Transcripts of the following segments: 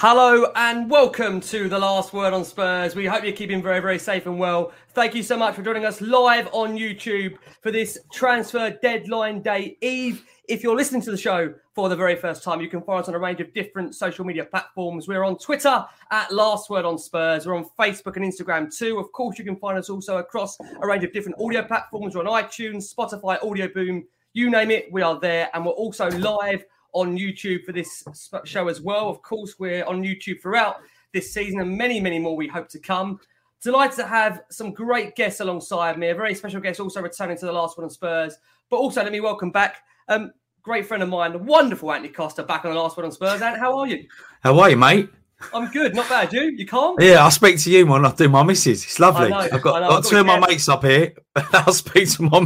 Hello and welcome to The Last Word on Spurs. We hope you're keeping very, very safe and well. Thank you so much for joining us live on YouTube for this transfer deadline day eve. If you're listening to the show for the very first time, you can follow us on a range of different social media platforms. We're on Twitter at Last Word on Spurs. We're on Facebook and Instagram too. Of course, you can find us also across a range of different audio platforms. We're on iTunes, Spotify, Audio Boom, you name it, we are there. And we're also live on YouTube for this show as well. Of course, we're on YouTube throughout this season and many, many more we hope to come. Delighted to have some great guests alongside me, a very special guest also returning to The Last Word on Spurs. But also, let me welcome back great friend of mine, the wonderful Anthony Costa, back on The Last Word on Spurs. Ant, how are you? How are you, mate? I'm good, not bad. You calm? Yeah, I'll speak to you when I do my missus. It's lovely. I know, I've got two of my mates up here. I'll speak to my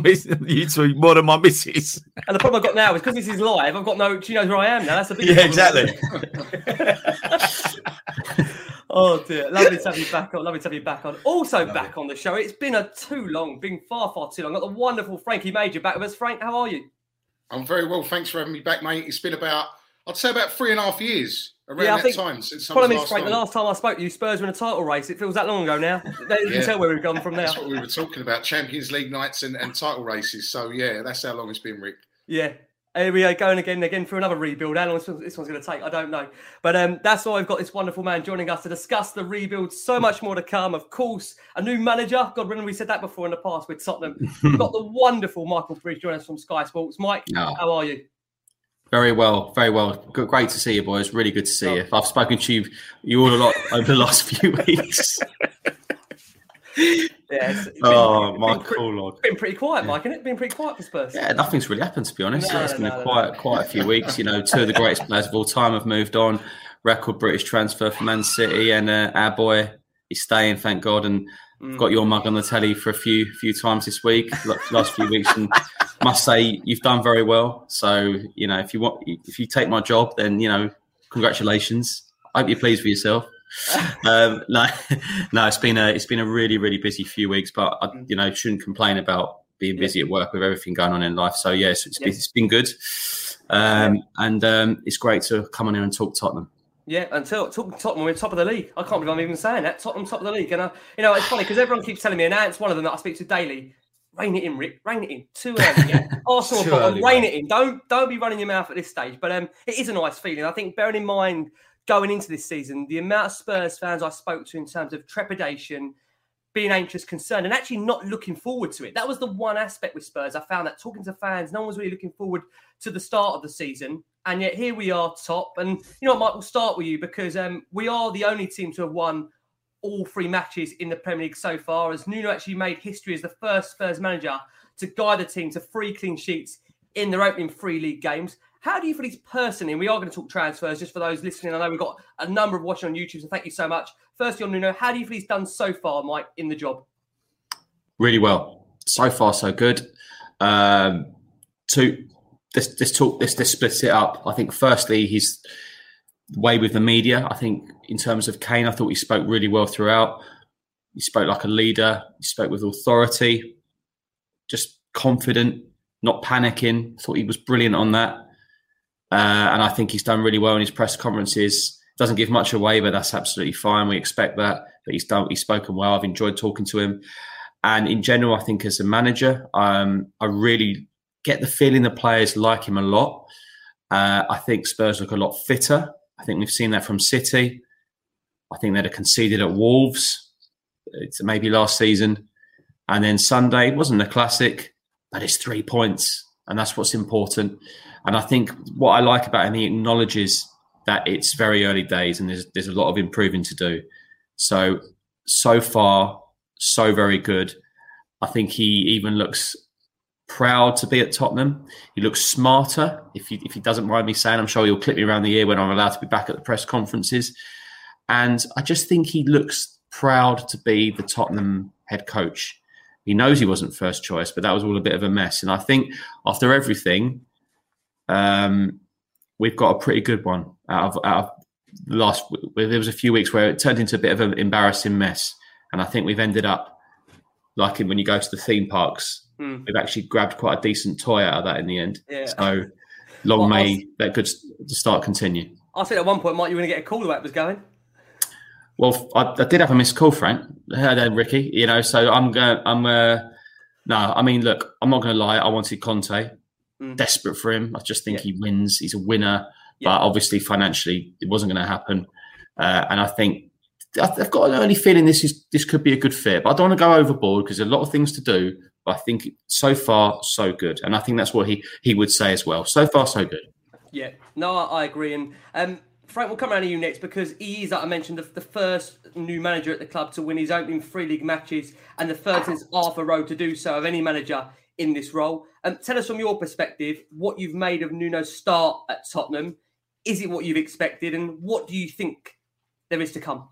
you two more than my missus. And the problem I've got now is because this is live, I've got no, she knows where I am now. That's the big problem. Exactly. Oh dear, lovely to have you back on. Also back on the show. It's been far too long. Got the wonderful Frankie Major back with us. Frank, how are you? I'm very well. Thanks for having me back, mate. It's been about 3.5 years. Around that time, Frank, the last time I spoke to you, Spurs were in a title race. It feels that long ago now. You can tell where we've gone from now. That's what we were talking about, Champions League nights and title races. So, yeah, that's how long it's been, Rick. Yeah. Here we are going again for another rebuild. How long this one's going to take, I don't know. But that's why we've got this wonderful man joining us to discuss the rebuild. So much more to come. Of course, a new manager. God, remember we said that before in the past with Tottenham. We've got the wonderful Michael Bridge joining us from Sky Sports. Mike, how are you? Very well, very well. Great to see you, boys. Really good to see you. I've spoken to you all a lot over the last few weeks. It's been pretty quiet, Mike, isn't it? Been pretty quiet for Spurs. Yeah, nothing's really happened, to be honest. It's been quite a few weeks. You know, two of the greatest players of all time have moved on. Record British transfer for Man City, and our boy is staying, thank God, and got your mug on the telly for a few times this week, last few weeks, and must say you've done very well. So, you know, if you take my job, then, you know, congratulations. I hope you're pleased with yourself. It's been a really, really busy few weeks, but I, you know, shouldn't complain about being busy at work with everything going on in life. So it's been good, and it's great to come on here and talk Tottenham. Yeah, until Tottenham, we're top of the league. I can't believe I'm even saying that. Tottenham, top of the league. And, you know, it's funny because everyone keeps telling me, and Ant's one of them that I speak to daily, rein it in, Rick, rein it in. Too early. Yeah. Arsenal, rein it in. Don't be running your mouth at this stage. But it is a nice feeling. I think bearing in mind going into this season, the amount of Spurs fans I spoke to in terms of trepidation, being anxious, concerned, and actually not looking forward to it. That was the one aspect with Spurs. I found that talking to fans, no one was really looking forward to the start of the season. And yet here we are top. And you know what, Mike, we'll start with you because we are the only team to have won all three matches in the Premier League so far, as Nuno actually made history as the first Spurs manager to guide the team to three clean sheets in their opening three league games. How do you feel he's personally, and we are going to talk transfers just for those listening. I know we've got a number of watching on YouTube, so thank you so much. Firstly on Nuno, how do you feel he's done so far, Mike, in the job? Really well. So far, so good. Let's split it up. I think, firstly, his way with the media. I think, in terms of Kane, I thought he spoke really well throughout. He spoke like a leader. He spoke with authority, just confident, not panicking. Thought he was brilliant on that. And I think he's done really well in his press conferences. Doesn't give much away, but that's absolutely fine. We expect that. But he's spoken well. I've enjoyed talking to him. And in general, I think as a manager, I really get the feeling the players like him a lot. I think Spurs look a lot fitter. I think we've seen that from City. I think they'd have conceded at Wolves. It's maybe last season. And then Sunday, it wasn't a classic, but it's 3 points. And that's what's important. And I think what I like about him, he acknowledges that it's very early days and there's a lot of improving to do. So far, so very good. I think he even looks proud to be at Tottenham. He looks smarter, if he doesn't mind me saying. I'm sure he'll clip me around the ear when I'm allowed to be back at the press conferences. And I just think he looks proud to be the Tottenham head coach. He knows he wasn't first choice, but that was all a bit of a mess. And I think after everything, we've got a pretty good one. Out of last, there was a few weeks where it turned into a bit of an embarrassing mess. And I think we've ended up, like when you go to the theme parks, we've actually grabbed quite a decent toy out of that in the end. Yeah. So long may that good start continue. I said at one point, Mike, you were going to get a call the way it was going. Well, I did have a missed call, Frank. Hello, Ricky. You know, so look, I'm not going to lie. I wanted Conte. Desperate for him. I just think he wins. He's a winner. Yeah. But obviously, financially, it wasn't going to happen. And I think I've got an early feeling this could be a good fit. But I don't want to go overboard because there's a lot of things to do. But I think so far, so good. And I think that's what he would say as well. So far, so good. Yeah. No, I agree. And Frank, we'll come around to you next because he is, like I mentioned, the first new manager at the club to win his opening 3 league matches and the first since Arthur Rowe to do so of any manager in this role. Tell us from your perspective what you've made of Nuno's start at Tottenham. Is it what you've expected and what do you think there is to come?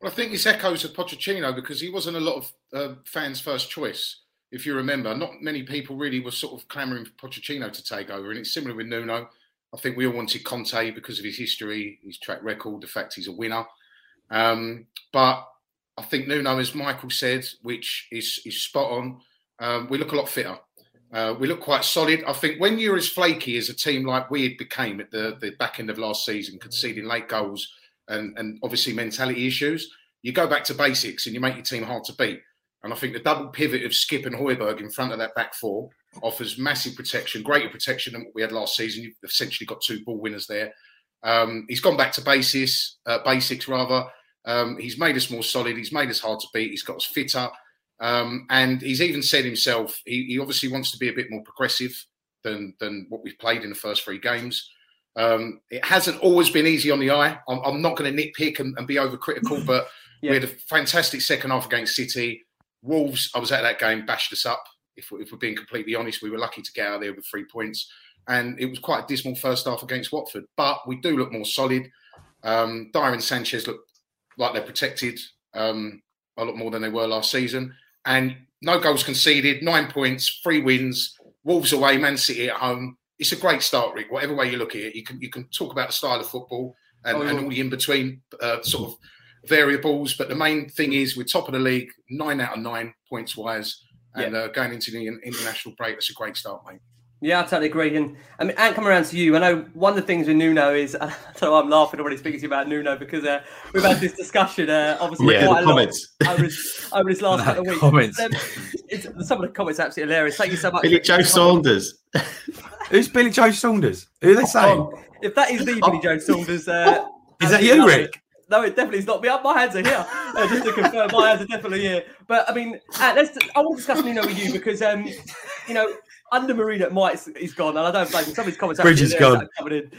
Well, I think this echoes of Pochettino because he wasn't a lot of fans' first choice, if you remember. Not many people really were sort of clamouring for Pochettino to take over, and it's similar with Nuno. I think we all wanted Conte because of his history, his track record, the fact he's a winner. But I think Nuno, as Michael said, which is spot on, we look a lot fitter. We look quite solid. I think when you're as flaky as a team like we became at the back end of last season, conceding late goals and obviously mentality issues, you go back to basics and you make your team hard to beat. And I think the double pivot of Skip and Højbjerg in front of that back four offers massive protection, greater protection than what we had last season. You've essentially got 2 ball winners there. He's gone back to basics. He's made us more solid. He's made us hard to beat. He's got us fitter. And he's even said himself, he obviously wants to be a bit more progressive than what we've played in the first 3 games. It hasn't always been easy on the eye. I'm not going to nitpick and be overcritical, but we had a fantastic second half against City. Wolves, I was at that game, bashed us up. If we're being completely honest, we were lucky to get out of there with 3 points. And it was quite a dismal first half against Watford. But we do look more solid. Dyer and Sanchez look like they're protected a lot more than they were last season. And no goals conceded, 9 points, 3 wins, Wolves away, Man City at home. It's a great start, Rick. Whatever way you look at it, you can talk about the style of football and all the in-between sort of variables. But the main thing is we're top of the league, 9 out of 9 points-wise. And going into the international break, that's a great start, mate. Yeah, I totally agree. And I mean, Ant, coming around to you, I know one of the things with Nuno is, I don't know why I'm laughing already speaking to you about Nuno because we've had this discussion, obviously, quite a lot over his last couple of weeks. Comments. Some of the comments are absolutely hilarious. Thank you so much. Billy Joe Saunders. Who's Billy Joe Saunders? Who are they saying? If that is the Billy Joe Saunders. Is that you, Rick? No, it definitely is not me. My hands are here. Just to confirm, my hands are definitely here. But, I mean, I want to discuss Nuno with you because, you know, under Marina, Mike is gone. And I don't blame him. Some of his comments Bridge is gone. With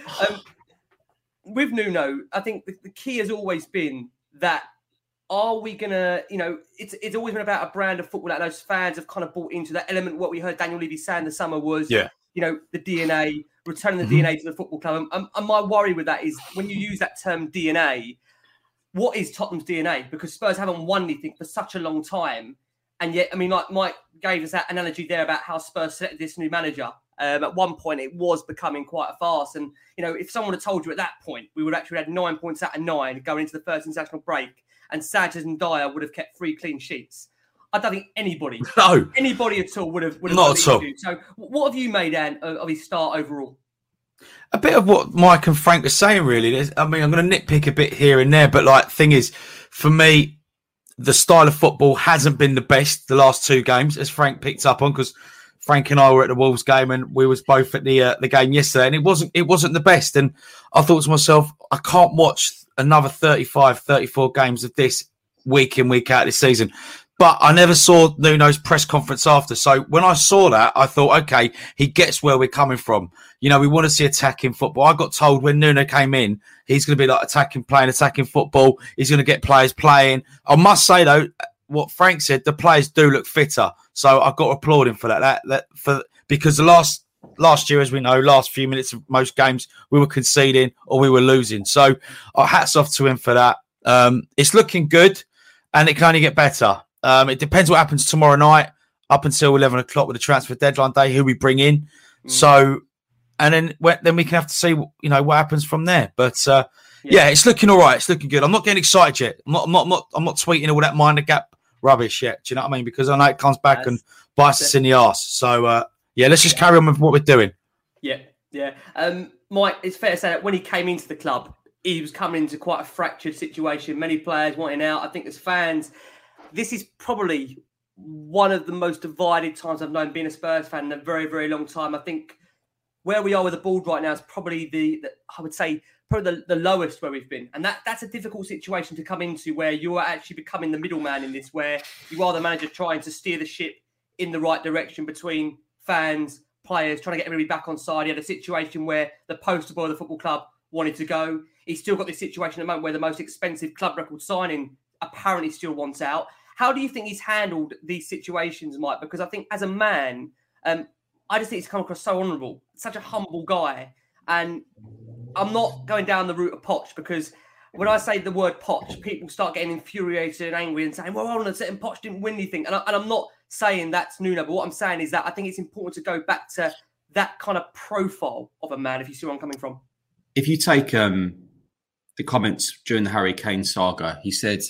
Nuno, I think the key has always been that are we going to, you know, it's always been about a brand of football that those fans have kind of bought into. That element, what we heard Daniel Levy say in the summer was, you know, the DNA, returning the DNA to the football club. And my worry with that is when you use that term DNA, what is Tottenham's DNA? Because Spurs haven't won anything for such a long time. And yet, I mean, like Mike gave us that analogy there about how Spurs selected this new manager. At one point, it was becoming quite a farce. And, you know, if someone had told you at that point, we would actually have 9 points out of 9 going into the first international break and Sanchez and Dyer would have kept 3 clean sheets. I don't think anybody at all would have not at all. So what have you made, Anne, of his start overall? A bit of what Mike and Frank were saying, really. I mean, I'm going to nitpick a bit here and there, but thing is, for me, the style of football hasn't been the best the last 2 games, as Frank picked up on, because Frank and I were at the Wolves game and we was both at the game yesterday, and it wasn't the best. And I thought to myself, I can't watch another 35, 34 games of this week in, week out this season. But I never saw Nuno's press conference after. So when I saw that, I thought, okay, he gets where we're coming from. You know, we want to see attacking football. I got told when Nuno came in, he's going to be like attacking football. He's going to get players playing. I must say, though, what Frank said, the players do look fitter. So I've got to applaud him for that. Because the last year, as we know, last few minutes of most games, we were conceding or we were losing. So hats off to him for that. It's looking good and it can only get better. It depends what happens tomorrow night up until 11 o'clock with the transfer deadline day, who we bring in. Mm. So, and then we can have to see, what happens from there. But yeah, it's looking all right. It's looking good. I'm not getting excited yet. I'm not tweeting all that minor gap rubbish yet. Do you know what I mean? Because I know it comes back and bites us in the arse. So yeah, let's just carry on with what we're doing. Yeah. Yeah. Mike, it's fair to say that when he came into the club, he was coming into quite a fractured situation. Many players wanting out. I think as fans, this is probably one of the most divided times I've known being a Spurs fan in a very, very long time. I think where we are with the board right now is probably the lowest where we've been. And that's a difficult situation to come into, where you are actually becoming the middleman in this, where you are the manager trying to steer the ship in the right direction between fans, players, trying to get everybody back on side. He had a situation where the poster boy of the football club wanted to go. He's still got this situation at the moment where the most expensive club record signing apparently still wants out. How do you think he's handled these situations, Mike? Because I think as a man, I just think he's come across so honourable, such a humble guy. And I'm not going down the route of Poch, because when I say the word Poch, people start getting infuriated and angry and saying, well, hold on a second, Poch didn't win anything. And I'm not saying that's Nuno, but what I'm saying is that I think it's important to go back to that kind of profile of a man, if you see where I'm coming from. If you take the comments during the Harry Kane saga, he said,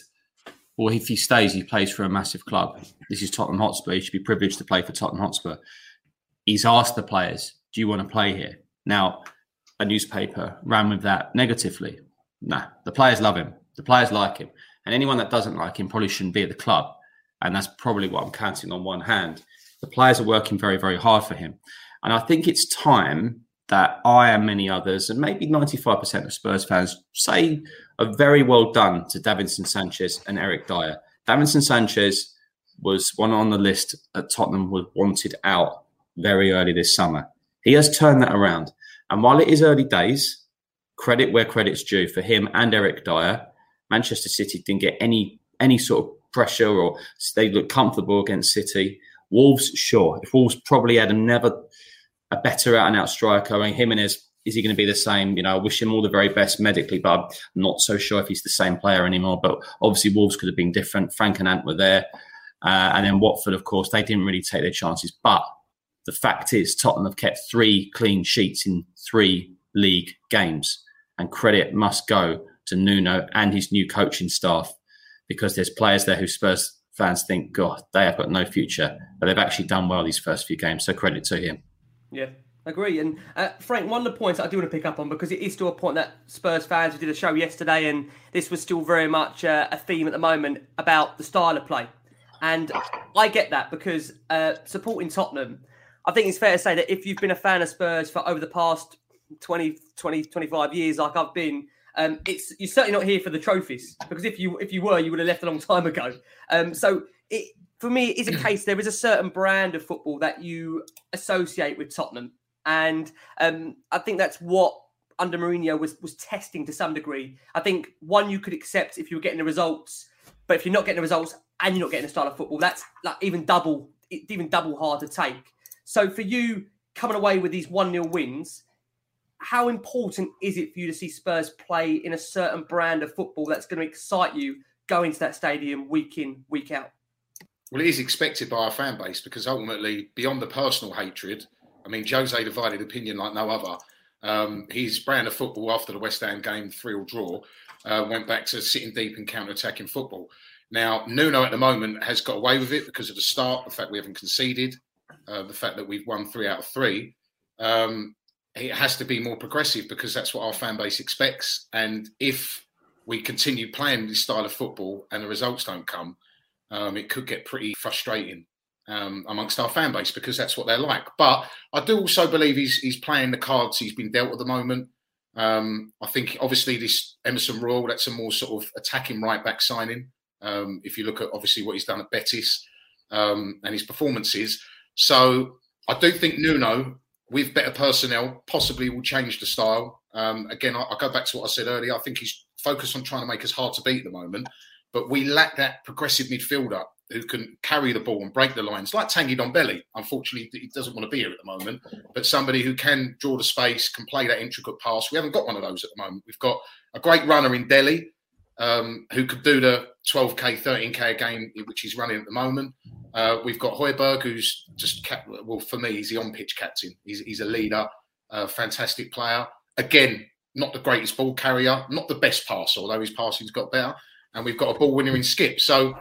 well, if he stays, he plays for a massive club. This is Tottenham Hotspur. He should be privileged to play for Tottenham Hotspur. He's asked the players, do you want to play here? Now, a newspaper ran with that negatively. Nah, the players love him. The players like him. And anyone that doesn't like him probably shouldn't be at the club. And that's probably what I'm counting on one hand. The players are working very, very hard for him. And I think it's time that I and many others, and maybe 95% of Spurs fans, say a very well done to Davinson Sanchez and Eric Dyer. Davinson Sanchez was one on the list at Tottenham, was wanted out very early this summer. He has turned that around. And while it is early days, credit where credit's due for him and Eric Dyer, Manchester City didn't get any sort of pressure, or they looked comfortable against City. Wolves, sure. If Wolves probably had a better out-and-out striker. I mean, Jimenez, is he going to be the same? I wish him all the very best medically, but I'm not so sure if he's the same player anymore. But obviously, Wolves could have been different. Frank and Ant were there. And then Watford, of course, they didn't really take their chances. But the fact is, Tottenham have kept 3 clean sheets in 3 league games. And credit must go to Nuno and his new coaching staff, because there's players there who Spurs fans think, God, they have got no future. But they've actually done well these first few games. So credit to him. Yeah, agree. And Frank, one of the points that I do want to pick up on, because it is still a point that Spurs fans, we did a show yesterday and this was still very much a theme at the moment about the style of play. And I get that, because supporting Tottenham, I think it's fair to say that if you've been a fan of Spurs for over the past 20, 25 years, like I've been, you're certainly not here for the trophies, because if you were, you would have left a long time ago. For me, it is a case, there is a certain brand of football that you associate with Tottenham. And I think that's what, under Mourinho, was testing to some degree. I think, one, you could accept if you were getting the results, but if you're not getting the results and you're not getting the style of football, that's like even double hard to take. So for you, coming away with these 1-0 wins, how important is it for you to see Spurs play in a certain brand of football that's going to excite you going to that stadium week in, week out? Well, it is expected by our fan base, because ultimately, beyond the personal hatred, I mean, Jose divided opinion like no other. His brand of football after the West Ham game, 3-3 draw, went back to sitting deep and counter-attacking football. Now, Nuno at the moment has got away with it because of the start, the fact we haven't conceded, the fact that we've won 3 out of 3. It has to be more progressive because that's what our fan base expects. And if we continue playing this style of football and the results don't come, it could get pretty frustrating amongst our fan base because that's what they're like. But I do also believe he's playing the cards he's been dealt at the moment. I think obviously this Emerson Royal, that's a more sort of attacking right back signing. If you look at obviously what he's done at Betis and his performances. So I do think Nuno, with better personnel, possibly will change the style. Again, I go back to what I said earlier. I think he's focused on trying to make us hard to beat at the moment. But we lack that progressive midfielder who can carry the ball and break the lines, like Tanguy Ndombele. Unfortunately, he doesn't want to be here at the moment. But somebody who can draw the space, can play that intricate pass. We haven't got one of those at the moment. We've got a great runner in Delhi who could do the 12K, 13K a game, which he's running at the moment. We've got Højbjerg, who's just, for me, he's the on-pitch captain. He's a leader, a fantastic player. Again, not the greatest ball carrier, not the best passer, although his passing's got better. And we've got a ball winner in Skip. So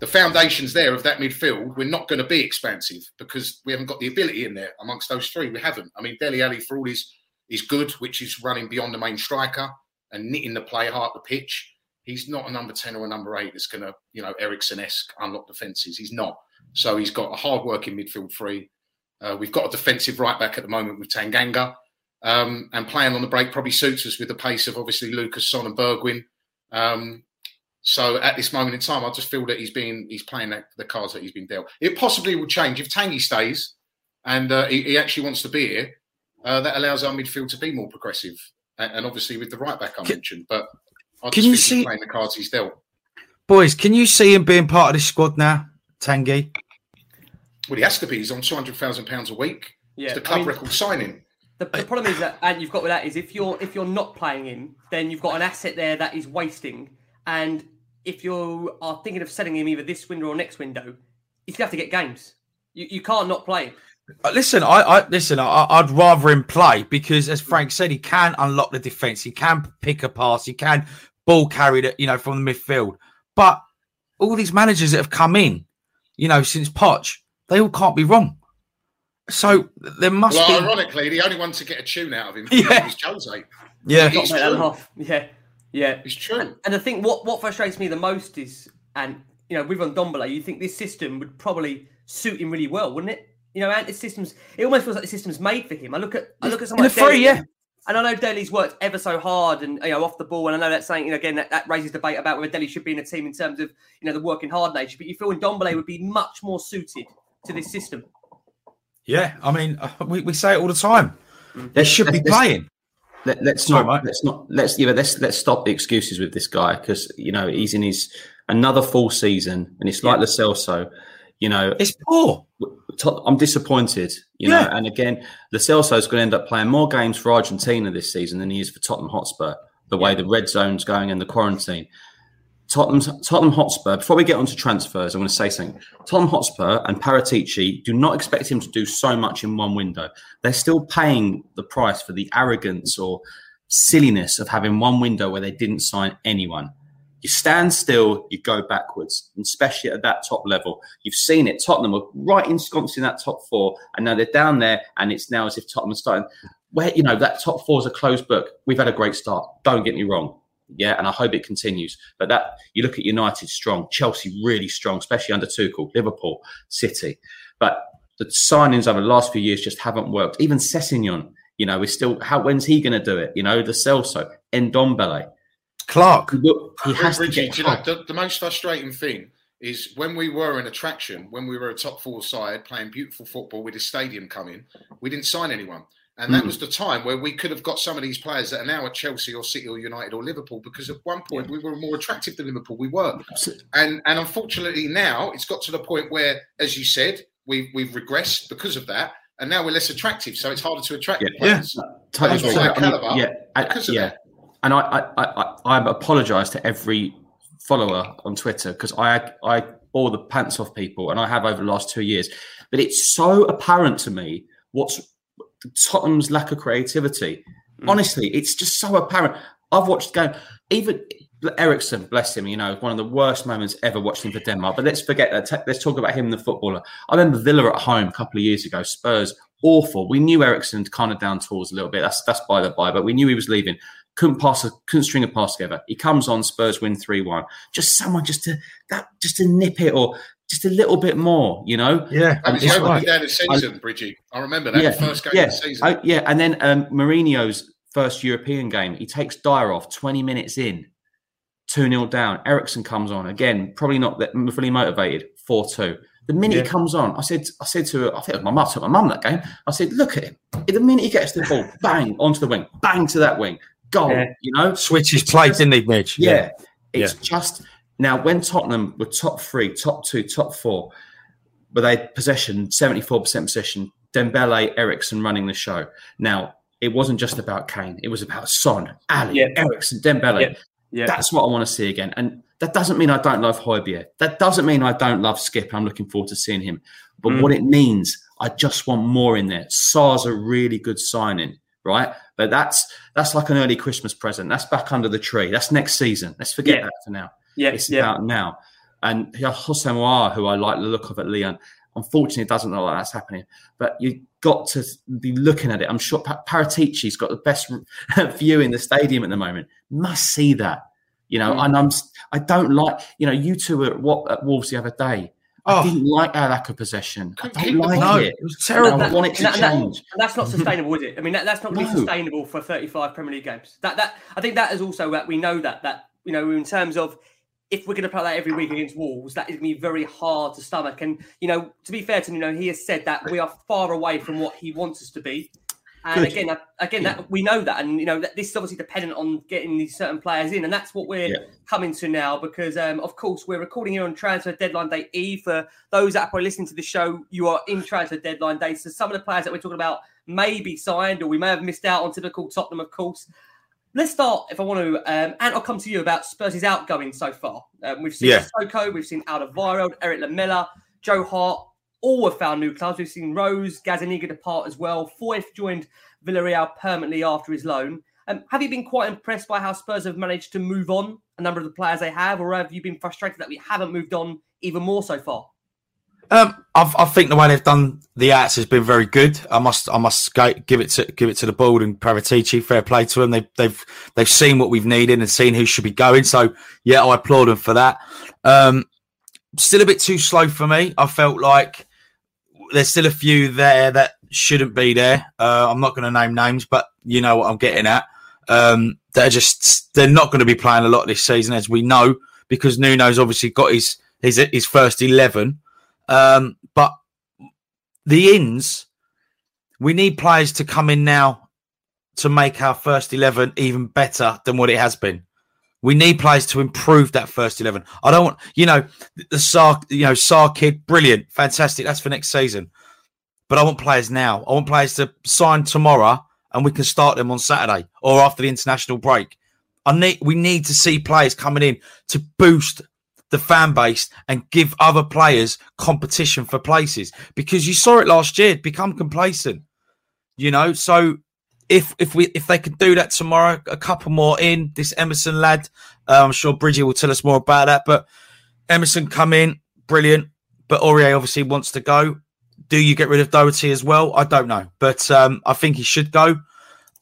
the foundation's there of that midfield. We're not going to be expansive because we haven't got the ability in there amongst those three. We haven't. I mean, Dele Alli, for all is good, which is running beyond the main striker and knitting the play hard the pitch. He's not a number 10 or a number 8 that's going to, Eriksen-esque unlock defences. He's not. So he's got a hard-working midfield three. We've got a defensive right-back at the moment with Tanganga. And playing on the break probably suits us with the pace of, obviously, Lucas, Son and Bergwijn. So at this moment in time, I just feel that he's playing the cards that he's been dealt. It possibly will change if Tanguy stays and he actually wants to be here. That allows our midfield to be more progressive, and obviously with the right back I mentioned. But I just think he's playing the cards he's dealt. Boys, can you see him being part of this squad now, Tanguy? Well, he has to be. He's on £200,000 a week. Yeah, it's the club record signing. The problem is that, and you've got with that, is if you're not playing him, then you've got an asset there that is wasting. And if you are thinking of selling him either this window or next window, he's going to have to get games. You can't not play. Listen, I'd rather him play because, as Frank said, he can unlock the defence. He can pick a pass. He can ball carry it, from the midfield. But all these managers that have come in, since Poch, they all can't be wrong. So there must be... Well, ironically, the only one to get a tune out of him was Jose. Yeah. He's got Yeah, it's true. And I think what frustrates me the most is, and with Ndombele, you think this system would probably suit him really well, wouldn't it? And it almost feels like the system's made for him. I look at someone like Delhi, and I know Delhi's worked ever so hard and off the ball, and I know that's saying again that raises debate about whether Delhi should be in a team in terms of the working hard nature. But you feel Ndombele would be much more suited to this system. Yeah, I mean we say it all the time. They should be playing. Let's stop the excuses with this guy because he's in his another full season and it's like Lo Celso, it's poor. I'm disappointed, know. And again, Lo Celso's going to end up playing more games for Argentina this season than he is for Tottenham Hotspur. The way the red zone's going and the quarantine. Tottenham Hotspur. Before we get on to transfers, I'm going to say something. Tottenham Hotspur and Paratici, do not expect him to do so much in one window. They're still paying the price for the arrogance or silliness of having one window where they didn't sign anyone. You stand still, you go backwards, especially at that top level. You've seen it. Tottenham were right ensconced in that top four, and now they're down there, and it's now as if Tottenham's starting. Where, that top four is a closed book. We've had a great start. Don't get me wrong. Yeah, and I hope it continues. But that you look at United strong, Chelsea really strong, especially under Tuchel, Liverpool, City. But the signings over the last few years just haven't worked. Even Sessegnon, is still. When's he going to do it? Lo Celso, Ndombele, Clark. Look, he has Bridget, to get the most frustrating thing is when we were an attraction, when we were a top four side playing beautiful football with a stadium coming, we didn't sign anyone. And that was the time where we could have got some of these players that are now at Chelsea or City or United or Liverpool because at one point we were more attractive than Liverpool. We were. And unfortunately now it's got to the point where, as you said, we've regressed because of that. And now we're less attractive. So it's harder to attract players. Yeah. Totally. Because of that. And I apologise to every follower on Twitter because I bore the pants off people and I have over the last 2 years. But it's so apparent to me what's Tottenham's lack of creativity. Honestly, it's just so apparent. I've watched the game. Even Eriksen, bless him, you know, one of the worst moments ever watching him for Denmark. But let's forget that. Let's talk about him, the footballer. I remember Villa at home a couple of years ago, Spurs, awful. We knew Eriksen kind of down tools a little bit. That's by the by, but we knew he was leaving. Couldn't string a pass together. He comes on, Spurs win 3-1. Just someone just to nip it or just a little bit more, you know? Yeah. I was hoping down the season, Bridgie. I remember that first game of the season. And then Mourinho's first European game, he takes Dyer off 20 minutes in. 2-0 down. Eriksen comes on again, probably not that fully motivated. 4-2. The minute he comes on, I said to her, I think it was my mum, I took my mum that game. I said, look at him. The minute he gets the ball, bang onto the wing, bang to that wing, goal. Yeah. You know, switches played, didn't he, Midge? Yeah, it's just now when Tottenham were top three, top two, top four, but they had possession, 74% possession. Dembele, Eriksen running the show. Now it wasn't just about Kane; it was about Son, Ali, Eriksen, Dembele. Yeah. Yeah. That's what I want to see again. And that doesn't mean I don't love Højbjerg. That doesn't mean I don't love Skip. I'm looking forward to seeing him. But what it means, I just want more in there. Sarr's a really good signing, right? But that's like an early Christmas present. That's back under the tree. That's next season. Let's forget that for now. Yeah. It's about now. And José Mourinho, who I like the look of at Leon, unfortunately, it doesn't look like that's happening. But you've got to be looking at it. I'm sure Paratici's got the best view in the stadium at the moment. Must see that, you know. And I don't like, you know, you two were at Wolves the other day. I didn't like our lack of possession. I don't like it. It was terrible. I want it to change. That's not sustainable, is it? I mean, that's not really sustainable for 35 Premier League games. I think that is also that we know that you know, in terms of. If we're going to play that every week against Wolves, that is going to be very hard to stomach. And, you know, to be fair to Nuno, he has said that we are far away from what he wants us to be. And Good. again, that, we know that. And, you know, that this is obviously dependent on getting these certain players in. And that's what we're coming to now because, of course, we're recording here on Transfer Deadline Day Eve. For those that are probably listening to the show, you are in Transfer Deadline Day. So some of the players that we're talking about may be signed or we may have missed out on typical Tottenham, of course. Let's start, if I want to, and I'll come to you about Spurs' outgoing so far. We've seen Soko, we've seen Alderweireld, Eric Lamela, Joe Hart, all have found new clubs. We've seen Rose, Gazaniga depart as well. Foyth joined Villarreal permanently after his loan. Have you been quite impressed by how Spurs have managed to move on a number of the players they have, or have you been frustrated that we haven't moved on even more so far? I think the way they've done the outs has been very good. I must give it to the board and Paratici. Fair play to them. They've seen what we've needed and seen who should be going. So yeah, I applaud them for that. Still a bit too slow for me. I felt like there's still a few there that shouldn't be there. I'm not going to name names, but you know what I'm getting at. They're not going to be playing a lot this season, as we know, because Nuno's obviously got his first 11. But the ins, we need players to come in now to make our first 11 even better than what it has been. We need players to improve that first 11. I don't want, you know, the Sarr kid, brilliant, fantastic. That's for next season. But I want players now. I want players to sign tomorrow and we can start them on Saturday or after the international break. We need to see players coming in to boost the fan base and give other players competition for places, because you saw it last year, become complacent, you know. So if they could do that tomorrow, a couple more in, this Emerson lad, I'm sure Bridgie will tell us more about that, but Emerson come in, brilliant, but Aurier obviously wants to go. Do you get rid of Doherty as well? I don't know, but I think he should go.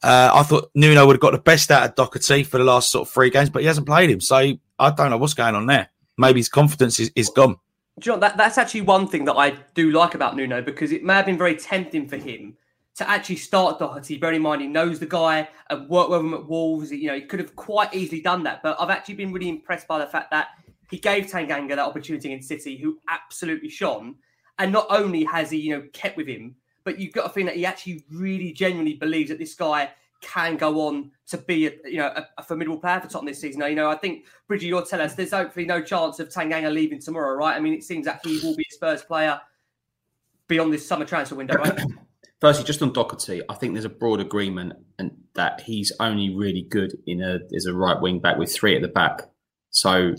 I thought Nuno would have got the best out of Doherty for the last sort of three games, but he hasn't played him, so I don't know what's going on there. Maybe his confidence is gone. John, that's actually one thing that I do like about Nuno, because it may have been very tempting for him to actually start Doherty. Bear in mind, he knows the guy and worked with him at Wolves. You know, he could have quite easily done that. But I've actually been really impressed by the fact that he gave Tanganga that opportunity in City, who absolutely shone. And not only has he, you know, kept with him, but you've got to think that he actually really genuinely believes that this guy can go on to be a formidable player for Tottenham this season. Now, you know, I think, Bridgie, you'll tell us there's hopefully no chance of Tanganga leaving tomorrow, right? I mean, it seems that he will be a Spurs player beyond this summer transfer window, right? Firstly, just on Doherty, I think there's a broad agreement and that he's only really good as a right wing back with three at the back. So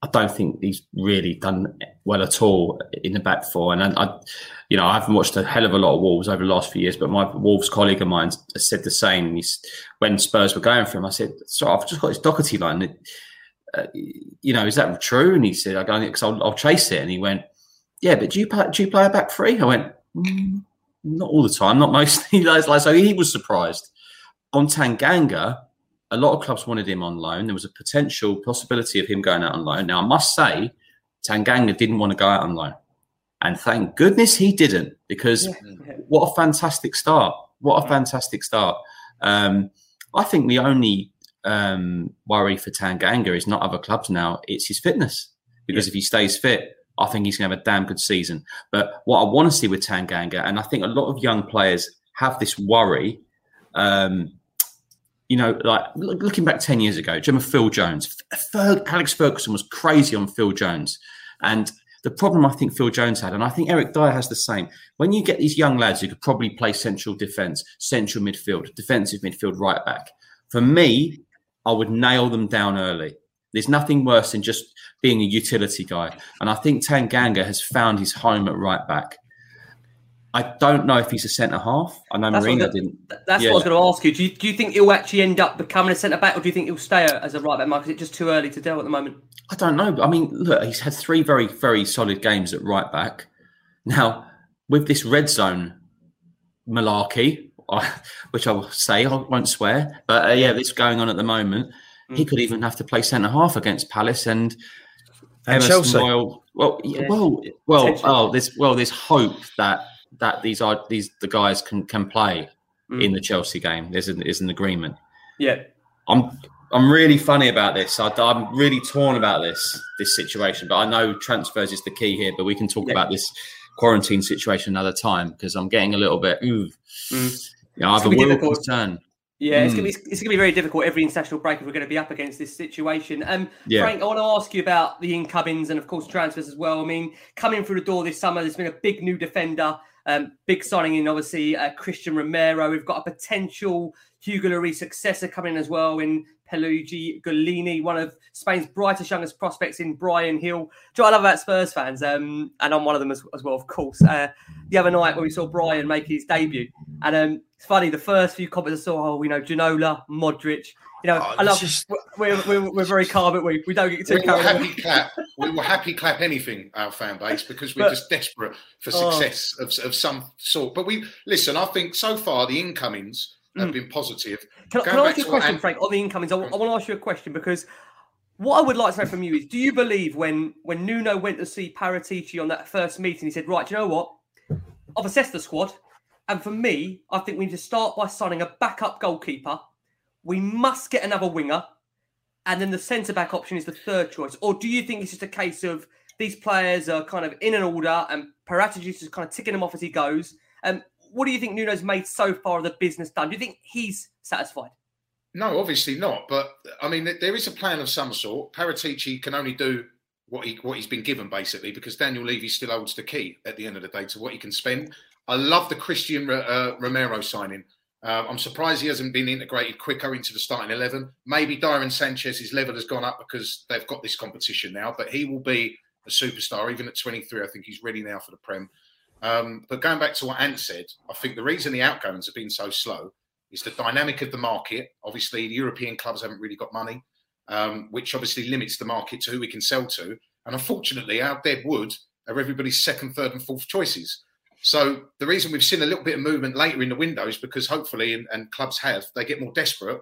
I don't think he's really done well at all in the back four. And I haven't watched a hell of a lot of Wolves over the last few years, but my Wolves colleague of mine said the same. When Spurs were going for him, I said, "So I've just got this Doherty line. Is that true?" And he said, "I go because I'll chase it." And he went, "Yeah, but do you play a back three?" I went, "Not all the time, not mostly." So he was surprised. On Tanganga, a lot of clubs wanted him on loan. There was a potential possibility of him going out on loan. Now, I must say, Tanganga didn't want to go out on loan. And thank goodness he didn't, because what a fantastic start. What a fantastic start. I think the only worry for Tanganga is not other clubs now. It's his fitness. Because if he stays fit, I think he's going to have a damn good season. But what I want to see with Tanganga, and I think a lot of young players have this worry, looking back 10 years ago, do you remember Phil Jones? Alex Ferguson was crazy on Phil Jones. And the problem I think Phil Jones had, and I think Eric Dyer has the same, when you get these young lads who could probably play central defence, central midfield, defensive midfield, right back, for me, I would nail them down early. There's nothing worse than just being a utility guy. And I think Tanganga has found his home at right back. I don't know if he's a centre-half. I know Mourinho didn't. That's what I was going to ask you. Do you think he'll actually end up becoming a centre-back, or do you think he'll stay as a right-back, Mark? Is it just too early to tell at the moment? I don't know. I mean, look, he's had three very, very solid games at right-back. Now, with this red zone malarkey, which I will say, I won't swear, but this going on at the moment, he could even have to play centre-half against Palace and Chelsea. Royal, there's hope that the guys can play in the Chelsea game. There's an agreement. Yeah, I'm really funny about this. I'm really torn about this situation. But I know transfers is the key here. But we can talk about this quarantine situation another time, because I'm getting a little bit I have a world concern. Yeah, it's gonna be very difficult every international break if we're going to be up against this situation. Frank, I want to ask you about the incomings and of course transfers as well. I mean, coming through the door this summer, there's been a big new defender. Big signing in, obviously, Christian Romero. We've got a potential Hugo Lloris successor coming in as well in Pierluigi Gollini, one of Spain's brightest, youngest prospects in Brian Hill. Do you know what I love about Spurs fans? And I'm one of them as well, of course. The other night when we saw Brian make his debut. And it's funny, the first few comments I saw, Ginola, Modric. I love just... We're very calm, but we don't get too carried away. We will happily clap anything, our fan base, because we're just desperate for success of some sort. But I think so far the incomings have been positive. Can I ask you a question, Frank, on the incomings? I want to ask you a question, because what I would like to know from you is, do you believe when Nuno went to see Paratici on that first meeting, he said, right, do you know what? I've assessed the squad. And for me, I think we need to start by signing a backup goalkeeper. We must get another winger, and then the centre-back option is the third choice. Or do you think it's just a case of these players are kind of in an order and Paratici is just kind of ticking them off as he goes? What do you think Nuno's made so far of the business done? Do you think he's satisfied? No, obviously not. But, I mean, there is a plan of some sort. Paratici can only do what he's been given, basically, because Daniel Levy still holds the key at the end of the day to what he can spend. I love the Christian Romero signing. I'm surprised he hasn't been integrated quicker into the starting 11. Maybe Davinson Sanchez's level has gone up because they've got this competition now, but he will be a superstar. Even at 23, I think he's ready now for the Prem. But going back to what Ant said, I think the reason the outgoings have been so slow is the dynamic of the market. Obviously, the European clubs haven't really got money, which obviously limits the market to who we can sell to. And unfortunately, our dead wood are everybody's second, third and fourth choices. So the reason we've seen a little bit of movement later in the window is because hopefully, and clubs have, they get more desperate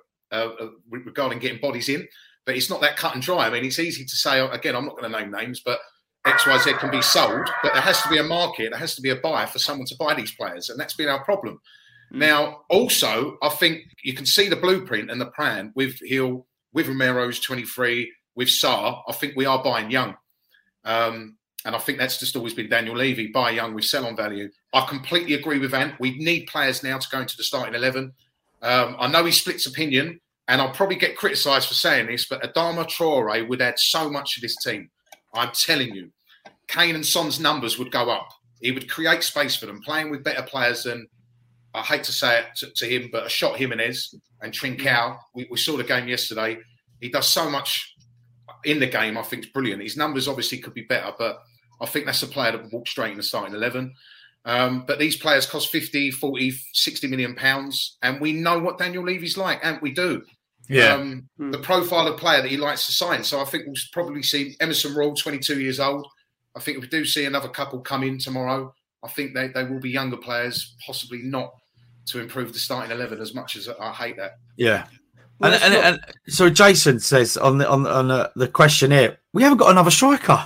regarding getting bodies in. But it's not that cut and dry. I mean, it's easy to say, again, I'm not going to name names, but XYZ can be sold. But there has to be a market. There has to be a buyer for someone to buy these players. And that's been our problem. Now, also, I think you can see the blueprint and the plan with Hill, with Romero's 23, with Sarr. I think we are buying young. And I think that's just always been Daniel Levy. Buy young, we sell on value. I completely agree with Ant. We need players now to go into the starting 11. I know he splits opinion, and I'll probably get criticised for saying this, but Adama Traoré would add so much to this team. I'm telling you. Kane and Son's numbers would go up. He would create space for them, playing with better players than, I hate to say it to him, but a shot Jimenez and Trincao. We saw the game yesterday. He does so much... in the game, I think is brilliant. His numbers obviously could be better, but I think that's a player that will walk straight in the starting 11. But these players cost 50, 40, 60 million pounds. And we know what Daniel Levy's like, and we do. Yeah. The profile of player that he likes to sign. So I think we'll probably see Emerson Royal, 22 years old. I think if we do see another couple come in tomorrow, I think they will be younger players, possibly not to improve the starting 11 as much as I hate that. Yeah. Well, and so Jason says on the question here, we haven't got another striker.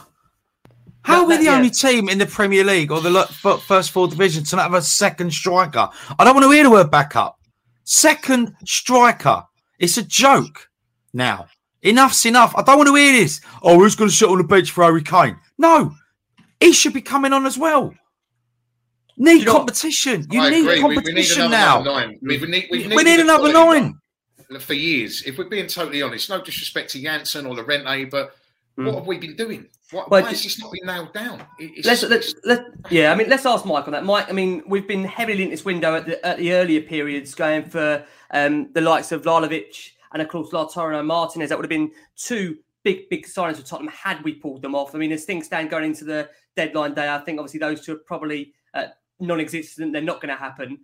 How are we the only team in the Premier League or the first four divisions to not have a second striker? I don't want to hear the word backup. Second striker. It's a joke now. Enough's enough. I don't want to hear this. Oh, who's going to sit on the bench for Harry Kane? No. He should be coming on as well. Need competition. You need competition now. We need another nine. For years, if we're being totally honest, no disrespect to Janssen or Llorente, but what have we been doing? Why has this not been nailed down? Let's ask Mike on that. Mike, I mean, we've been heavily in this window at the earlier periods, going for the likes of Vlahovic and, of course, Lautaro Martinez. That would have been two big signings for Tottenham had we pulled them off. I mean, as things stand going into the deadline day, I think, obviously, those two are probably non-existent. They're not going to happen.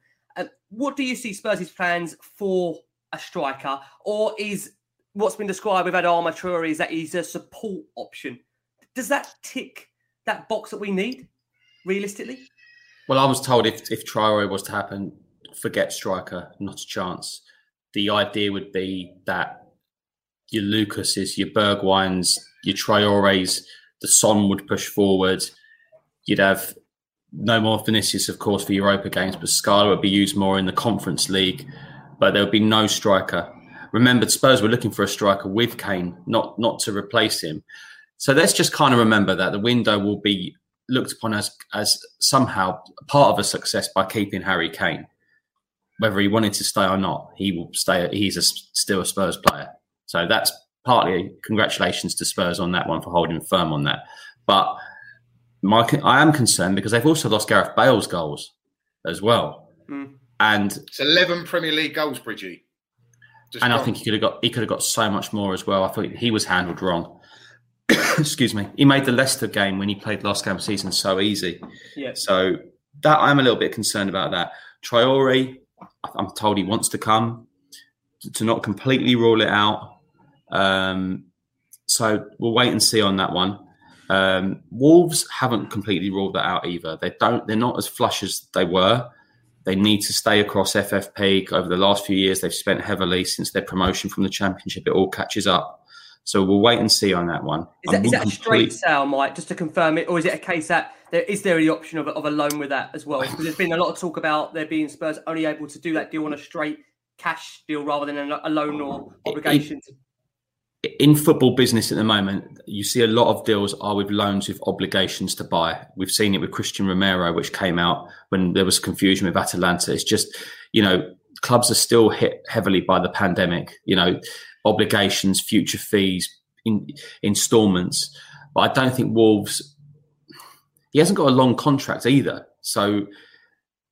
What do you see Spurs' plans for a striker? Or is what's been described with Adama Traoré is that he's a support option? Does that tick that box that we need, realistically? Well, I was told if Traoré was to happen, forget striker, not a chance. The idea would be that your Lucases, your Bergwijns, your Traorés, the Son would push forward. You'd have no more Vinicius, of course, for Europa games, but Scala would be used more in the Conference League. But there would be no striker. Remember, Spurs were looking for a striker with Kane, not to replace him. So let's just kind of remember that the window will be looked upon as somehow part of a success by keeping Harry Kane. Whether he wanted to stay or not, he will stay. He's still a Spurs player. So that's partly congratulations to Spurs on that one for holding firm on that. But I am concerned because they've also lost Gareth Bale's goals as well. Mm. And it's 11 Premier League goals, Bridgie. I think he could have got so much more as well. I thought he was handled wrong. Excuse me. He made the Leicester game when he played last game of the season so easy. Yeah. So that I'm a little bit concerned about that. Traoré, I'm told he wants to come. To not completely rule it out. So we'll wait and see on that one. Wolves haven't completely ruled that out either. They're not as flush as they were. They need to stay across FFP. Over the last few years, they've spent heavily since their promotion from the Championship. It all catches up. So we'll wait and see on that one. Is that a straight sale, Mike, just to confirm it? Or is it a case that is there the option of a loan with that as well? Because there's been a lot of talk about there being Spurs only able to do that deal on a straight cash deal rather than a loan or obligations. In football business at the moment, you see a lot of deals are with loans with obligations to buy. We've seen it with Christian Romero, which came out when there was confusion with Atalanta. It's just, clubs are still hit heavily by the pandemic, obligations, future fees, instalments. But I don't think Wolves, he hasn't got a long contract either. So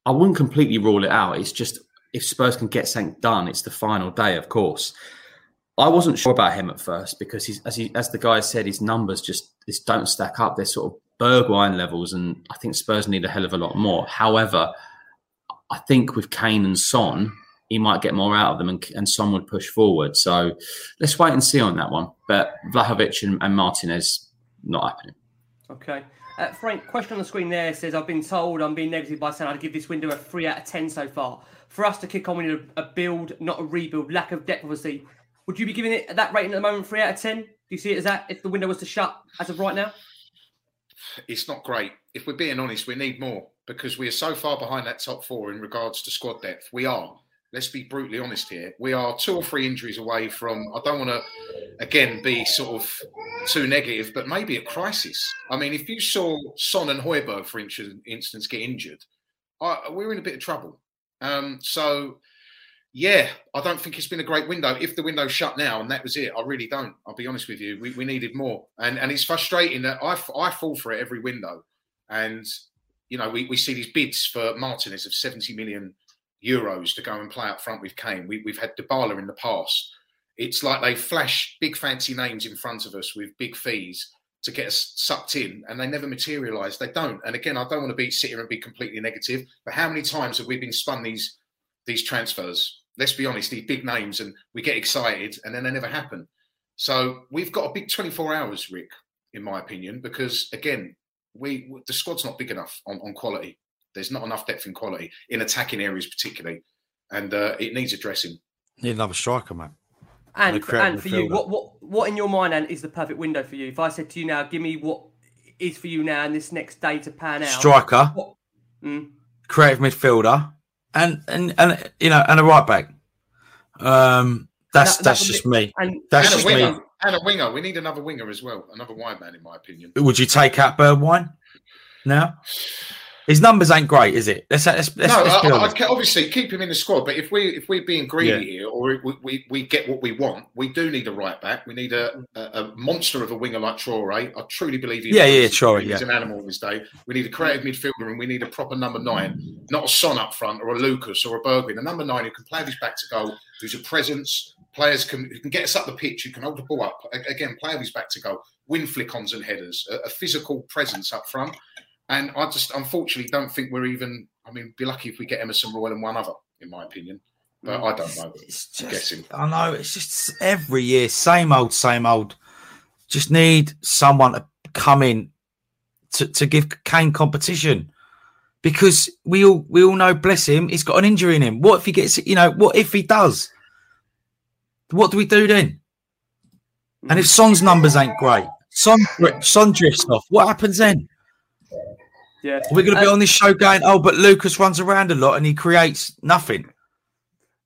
I wouldn't completely rule it out. It's just if Spurs can get something done, it's the final day, of course. I wasn't sure about him at first because, as the guy said, his numbers just don't stack up. They're sort of Bergwijn levels, and I think Spurs need a hell of a lot more. However, I think with Kane and Son, he might get more out of them, and Son would push forward. So let's wait and see on that one. But Vlahovic and Martinez, not happening. Okay. Frank, question on the screen there says, I've been told I'm being negative by saying I'd give this window a 3 out of 10 so far. For us to kick on, we need a build, not a rebuild. Lack of depth, obviously. Would you be giving it at that rating at the moment, 3 out of 10? Do you see it as that if the window was to shut as of right now? It's not great. If we're being honest, we need more because we are so far behind that top four in regards to squad depth. We are. Let's be brutally honest here. We are 2 or 3 injuries away from, I don't want to, again, be sort of too negative, but maybe a crisis. I mean, if you saw Son and Højbjerg, for instance, get injured, we're in a bit of trouble. Yeah, I don't think it's been a great window. If the window's shut now and that was it, I really don't. I'll be honest with you. We needed more. And it's frustrating that I fall for it every window. And, we see these bids for Martinez of 70 million euros to go and play up front with Kane. We've had Dybala in the past. It's like they flash big fancy names in front of us with big fees to get us sucked in, and they never materialise. They don't. And again, I don't want to be sitting here and be completely negative, but how many times have we been spun these transfers? Let's be honest, these big names, and we get excited, and then they never happen. So we've got a big 24 hours, Rick, in my opinion, because, again, the squad's not big enough on quality. There's not enough depth in quality, in attacking areas particularly, and it needs addressing. You need another striker, man. And for you, what in your mind, Ant, is the perfect window for you? If I said to you now, give me what is for you now in this next day to pan out. Striker, creative midfielder, and you know, and a right back. That's just me. That's just me. And a winger. We need another winger as well. Another wide man, in my opinion. Would you take out Bergwijn now? His numbers ain't great, is it? Let's obviously keep him in the squad. But if we're being greedy here, or we get what we want, we do need a right back. We need a monster of a winger like Traoré. I truly believe Traoré. He's an animal of his day. We need a creative midfielder, and we need a proper number nine, not a Son up front or a Lucas or a Bergwijn. A number nine who can play his back to goal, who's a presence. Players who can get us up the pitch, who can hold the ball up. Again, play with his back to goal, win flick-ons and headers, a physical presence up front. And I just, unfortunately, don't think we're even... I mean, be lucky if we get Emerson Royal and one other, in my opinion. But I don't know. I'm guessing. I know. It's just every year, same old. Just need someone to come in to give Kane competition. Because we all know, bless him, he's got an injury in him. What if he gets... You know, what if he does? What do we do then? And if Son's numbers ain't great, Son drifts off, what happens then? Yeah. Are we going to be on this show going, oh, but Lucas runs around a lot and he creates nothing?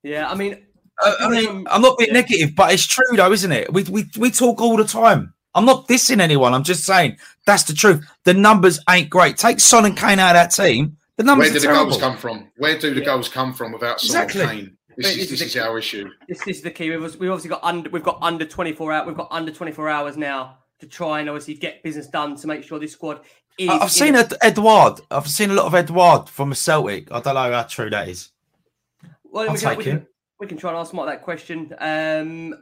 Yeah, I mean... I'm not being negative, but it's true though, isn't it? We talk all the time. I'm not dissing anyone. I'm just saying that's the truth. The numbers ain't great. Take Son and Kane out of that team. The numbers Where do the terrible. Goals come from? Where do the goals come from without Son and Kane? This is our issue. This is the key. We've obviously got under 24 hours. We've got under 24 hours now to try and obviously get business done to make sure this squad is. I've seen Edouard. I've seen a lot of Edouard from a Celtic. I don't know how true that is. Well, we can take him. We can try and ask Mike that question. We'll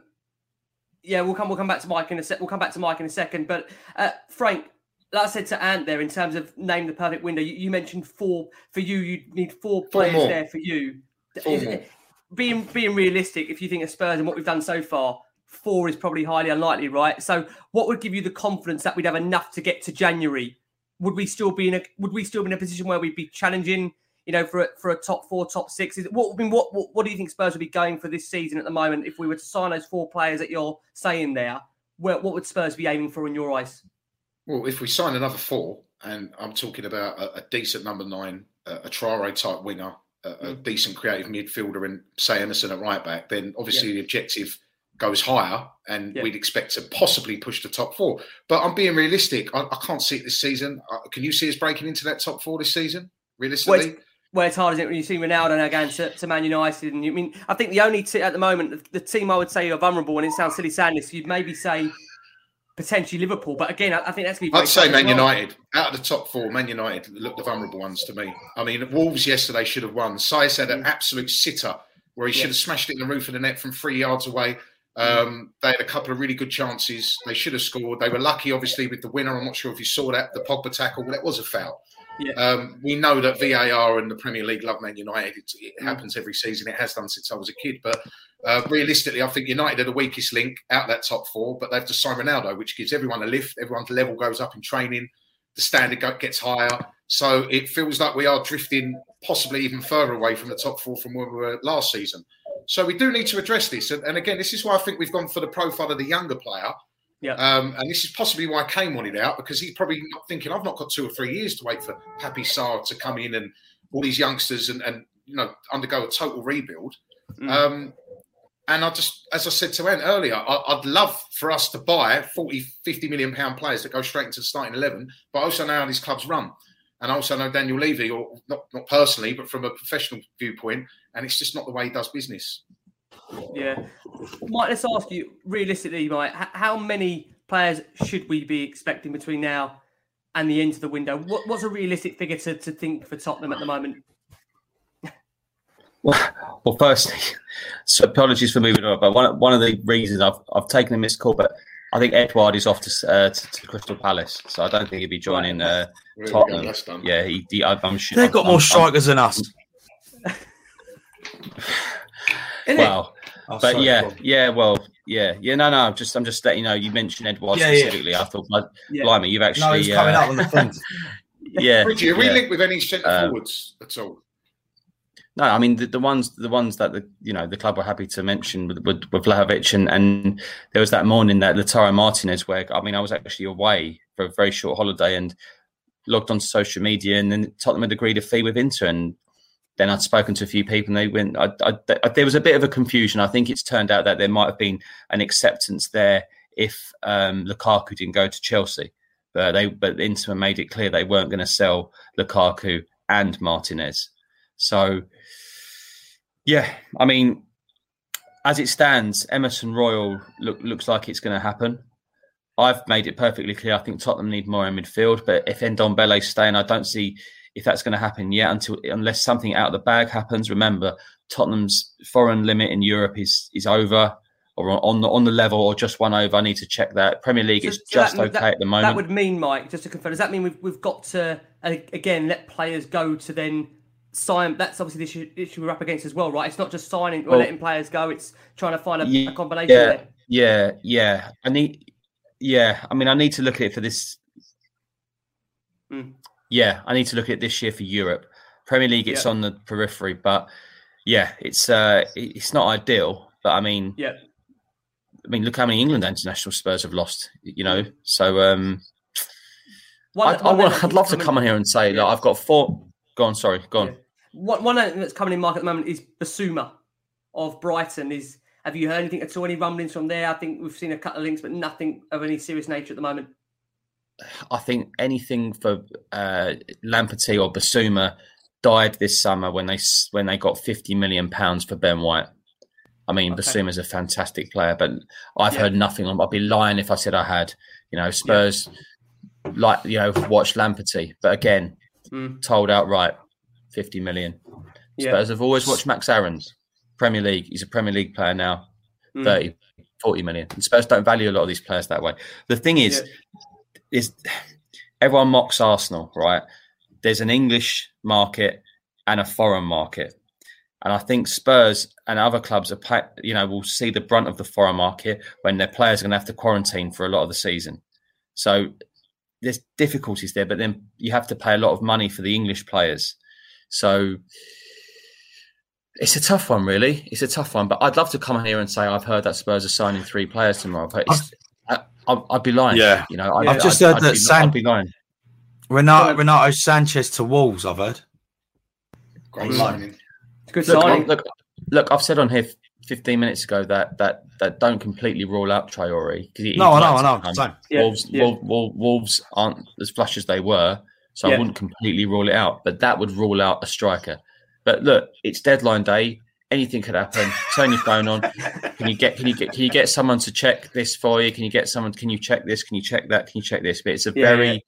come back to Mike in a sec. We'll come back to Mike in a second. But Frank, like I said to Ant there, in terms of name the perfect window, you mentioned four for you. You need four players more. There for you. Being realistic, if you think of Spurs and what we've done so far, four is probably highly unlikely, right? So, what would give you the confidence that we'd have enough to get to January? Would we still be in a position where we'd be challenging, you know, for a top four, top six? What do you think Spurs would be going for this season at the moment? If we were to sign those four players that you're saying there, what would Spurs be aiming for in your eyes? Well, if we sign another four, and I'm talking about a decent number nine, a Traoré type winger, a decent creative midfielder, and say Emerson at right back, then obviously the objective goes higher, and we'd expect to possibly push the top four. But I'm being realistic. I can't see it this season. Can you see us breaking into that top four this season, realistically? Well, it's hard, isn't it, when you see Ronaldo now going to Man United? And I think the only at the moment, the team I would say are vulnerable, and it sounds silly saying this, you'd maybe say potentially Liverpool, but again, I think that's... I'd say Man United. Out of the top four, Man United look the vulnerable ones to me. I mean, Wolves yesterday should have won. Saez had an absolute sitter where he should have smashed it in the roof of the net from 3 yards away. They had a couple of really good chances. They should have scored. They were lucky, obviously, with the winner. I'm not sure if you saw that, the Pogba tackle. Well, that was a foul. Yeah. We know that VAR and the Premier League love Man United. It happens every season. It has done since I was a kid. But realistically, I think United are the weakest link out that top four. But they have to sign Ronaldo, which gives everyone a lift. Everyone's level goes up in training. The standard gets higher. So it feels like we are drifting possibly even further away from the top four from where we were last season. So we do need to address this. And again, this is why I think we've gone for the profile of the younger player. Yeah. And this is possibly why Kane wanted out, because he's probably not thinking, I've not got 2 or 3 years to wait for Pape Sarr to come in and all these youngsters and undergo a total rebuild. And I just, as I said to Ant earlier, I'd love for us to buy 40, 50 million pound players that go straight into the starting 11, but I also know how these clubs run. And I also know Daniel Levy, or not personally, but from a professional viewpoint, and it's just not the way he does business. Yeah. Mike, let's ask you, realistically, Mike, how many players should we be expecting between now and the end of the window? What's a realistic figure to think for Tottenham at the moment? Well, firstly, so apologies for moving on, but one of the reasons I've taken a missed call, but I think Edouard is off to Crystal Palace, so I don't think he'll be joining Tottenham. Yeah, I'm sure they've got more strikers than us. Wow. Oh, but sorry, I'm just letting you know. You mentioned Edouard specifically. Yeah. I thought, blimey, you've actually he's coming up on the front. Yeah, Bridgie, are we linked with any centre forwards at all? No, I mean the ones that the club were happy to mention with Vlahovic and there was that morning that Lautaro Martinez where I was actually away for a very short holiday and logged onto social media and then Tottenham had agreed a fee with Inter and then I'd spoken to a few people and they went. There was a bit of a confusion. I think it's turned out that there might have been an acceptance there if Lukaku didn't go to Chelsea, but Inter made it clear they weren't going to sell Lukaku and Martinez. So, yeah, I mean, as it stands, Emerson Royal looks like it's going to happen. I've made it perfectly clear. I think Tottenham need more in midfield, but if Ndombele's staying, I don't see if that's going to happen yet unless something out of the bag happens. Remember, Tottenham's foreign limit in Europe is over or on the level or just one over. I need to check that. Premier League is just okay at the moment. That would mean, Mike, just to confirm, does that mean we've got to, again, let players go to then... sign. That's obviously the issue we're up against as well, right? It's not just signing or letting players go. It's trying to find a combination. Yeah. I need to look at it for this. Mm. Yeah, I need to look at it this year for Europe. Premier League, it's on the periphery, but yeah, it's not ideal. But look how many England international Spurs have lost. You know, so I'd love to come on here and say that I've got four. Go on, sorry, go on. Yeah. One that's coming in market at the moment is Basuma of Brighton. Have you heard anything at all? Any rumblings from there? I think we've seen a couple of links, but nothing of any serious nature at the moment. I think anything for Lamperti or Basuma died this summer when they got £50 million for Ben White. I mean, okay. Basuma's a fantastic player, but I've heard nothing. I'd be lying if I said I had. You know, Spurs, watch Lamperti. But again... told outright, 50 million. Spurs have always watched Max Aarons. Premier League, he's a Premier League player now, 30, 40 million. And Spurs don't value a lot of these players that way. The thing is everyone mocks Arsenal, right? There's an English market and a foreign market. And I think Spurs and other clubs will see the brunt of the foreign market when their players are going to have to quarantine for a lot of the season. So... there's difficulties there, but then you have to pay a lot of money for the English players. So it's a tough one, really. It's a tough one, but I'd love to come on here and say, I've heard that Spurs are signing 3 players tomorrow. But I'd be lying. Yeah. You know, I've just heard that Renato Sanchez to Wolves, I've heard. Great signing. Good signing. Look, I've said on here 15 minutes ago that don't completely rule out Traoré. I know. Wolves aren't as flush as they were, so I wouldn't completely rule it out. But that would rule out a striker. But look, it's deadline day. Anything could happen. Turn your phone on. Can you get someone to check this for you? Can you check this? Can you check that? Can you check this? But it's a very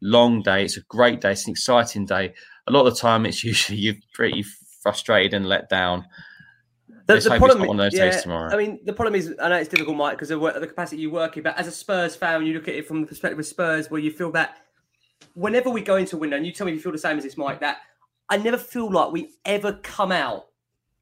long day. It's a great day. It's an exciting day. A lot of the time, it's usually you're pretty frustrated and let down. The problem is, I know it's difficult, Mike, because of the capacity you work in, but as a Spurs fan, you look at it from the perspective of Spurs, where you feel that whenever we go into a window, and you tell me if you feel the same as this, Mike, that I never feel like we ever come out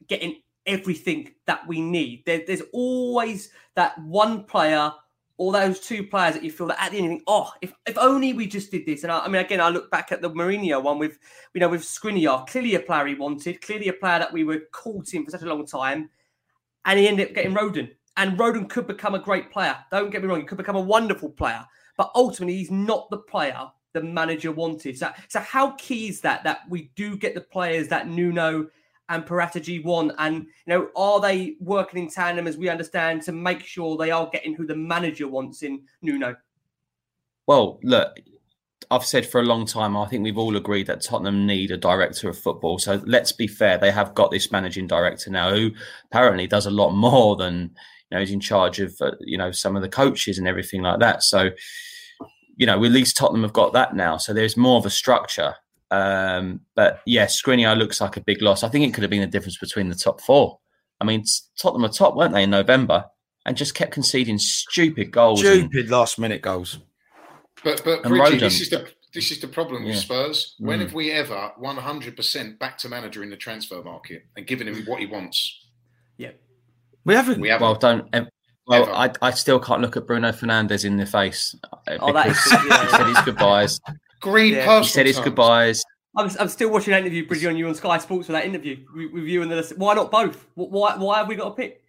getting everything that we need. There's always that one player or those two players that you feel that at the end you think, if only we just did this. And I look back at the Mourinho one with Skriniar, clearly a player he wanted, clearly a player that we were courting for such a long time, and he ended up getting Rodon. And Rodon could become a great player. Don't get me wrong, he could become a wonderful player, but ultimately he's not the player the manager wanted. So how key is that we do get the players that Nuno and Paratici want, and are they working in tandem, as we understand, to make sure they are getting who the manager wants in Nuno? Well, look, I've said for a long time, I think we've all agreed that Tottenham need a director of football. So let's be fair, they have got this managing director now, who apparently does a lot more than is in charge of some of the coaches and everything like that. So at least Tottenham have got that now. So there's more of a structure. But yeah, Skriniar looks like a big loss. I think it could have been the difference between the top four. I mean, Tottenham were top, weren't they, in November? And just kept conceding stupid goals. Stupid last-minute goals. But Bridgie, this is the problem with Spurs. When have we ever 100% backed a manager in the transfer market and given him what he wants? Yeah. We haven't. I still can't look at Bruno Fernandes in the face. He said his goodbyes. He said his goodbyes. I'm still watching that interview, Bridgie, on you on Sky Sports for that interview with you and the. Why not both? Why have we got to pick?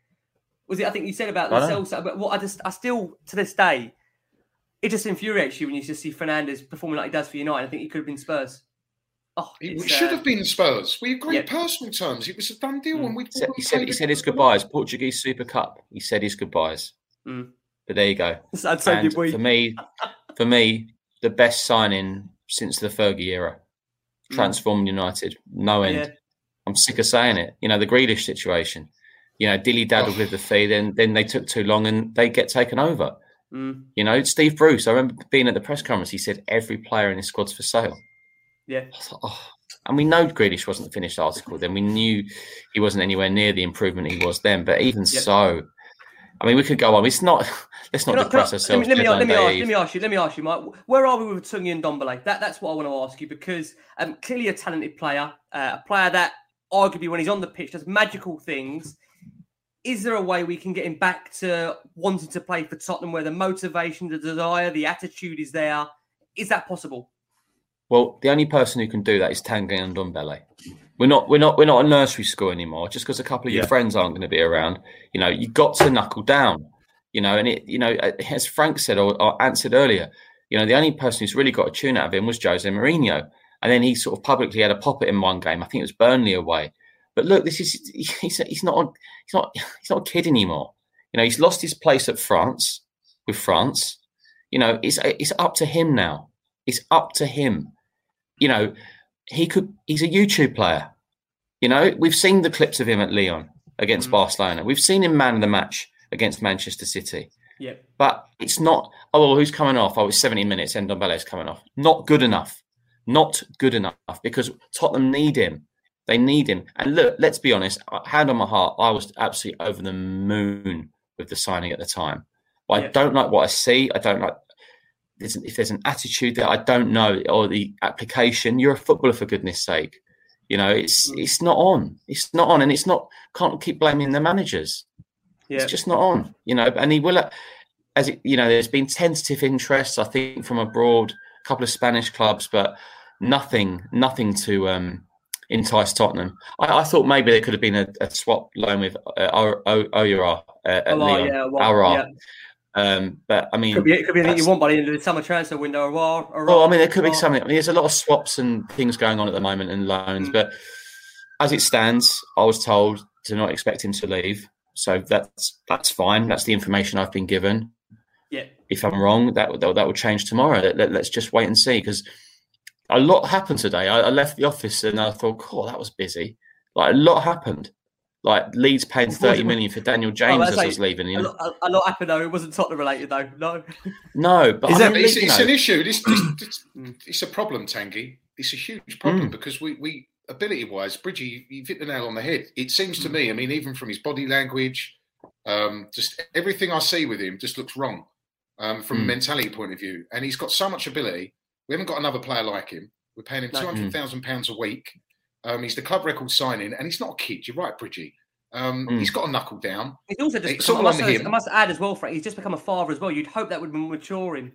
Was it? I think you said about themselves, but what I still to this day, it just infuriates you when you just see Fernandes performing like he does for United. I think he could have been Spurs. It should have been Spurs. We agreed personal terms. It was a done deal, and he said his goodbyes. Portuguese Super Cup. He said his goodbyes. Mm. But there you go. For me, the best signing since the Fergie era. Transformed United, no end. Yeah. I'm sick of saying it. You know, the Grealish situation. You know, dilly-daddled with the fee, then they took too long and they get taken over. Mm. You know, Steve Bruce, I remember being at the press conference, he said every player in his squad's for sale. Yeah. I thought, and we know Grealish wasn't the finished article then. We knew he wasn't anywhere near the improvement he was then. But even so, I mean, we could go on. It's not, let's not depress ourselves. Let me ask you, Mike, where are we with Tanguy Ndombele? That's what I want to ask you, because clearly a talented player, a player that arguably when he's on the pitch does magical things. Is there a way we can get him back to wanting to play for Tottenham where the motivation, the desire, the attitude is there? Is that possible? Well, the only person who can do that is Tanguy Ndombele. We're not a nursery school anymore. Just because a couple of your friends aren't going to be around, you know, you got to knuckle down, you know. And it, you know, as Frank said or answered earlier, you know, the only person who's really got a tune out of him was Jose Mourinho, and then he sort of publicly had a pop at him one game. I think it was Burnley away. But look, this is—he's not a kid anymore. You know, he's lost his place at France with France. You know, it's up to him now. It's up to him. You know, he's a YouTube player. You know, we've seen the clips of him at Lyon against Barcelona. We've seen him man the match against Manchester City. Yeah. But it's not. Oh well, who's coming off? Oh, it's 70 minutes. Ndombele's coming off. Not good enough. Not good enough because Tottenham need him. They need him. And look, let's be honest, hand on my heart, I was absolutely over the moon with the signing at the time. But I don't like what I see. I don't like if there's an attitude that I don't know or the application. You're a footballer, for goodness sake. You know, it's not on. It's not on. And it's not, can't keep blaming the managers. Yeah. It's just not on, you know. And he will, as it, you know, there's been tentative interest, I think, from abroad, a couple of Spanish clubs, but nothing to... entice Tottenham. I thought maybe there could have been a swap loan with Oyera at Lyon. Yeah, but I mean, it could be anything you want by the end of the summer transfer window. I mean, there could be something. I mean, there's a lot of swaps and things going on at the moment and loans. But as it stands, I was told to not expect him to leave. So that's fine. That's the information I've been given. Yeah. If I'm wrong, that will change tomorrow. Let's just wait and see because. A lot happened today. I left the office and I thought, that was busy. Like, a lot happened. Like, Leeds paid 30 million for Daniel James as I was leaving. You know? A lot happened, though. It wasn't Tottenham related, though. No. No, but... It's an issue. It's a problem, Tanguy. It's a huge problem because we ability-wise, Bridgie, you've hit the nail on the head. It seems to me, I mean, even from his body language, just everything I see with him just looks wrong from a mentality point of view. And he's got so much ability... We haven't got another player like him. We're paying him £200,000 a week. He's the club record signing, and he's not a kid. You're right, Bridgie. He's got a knuckle down. He's also I must add as well, Frank, he's just become a father as well. You'd hope that would mature him.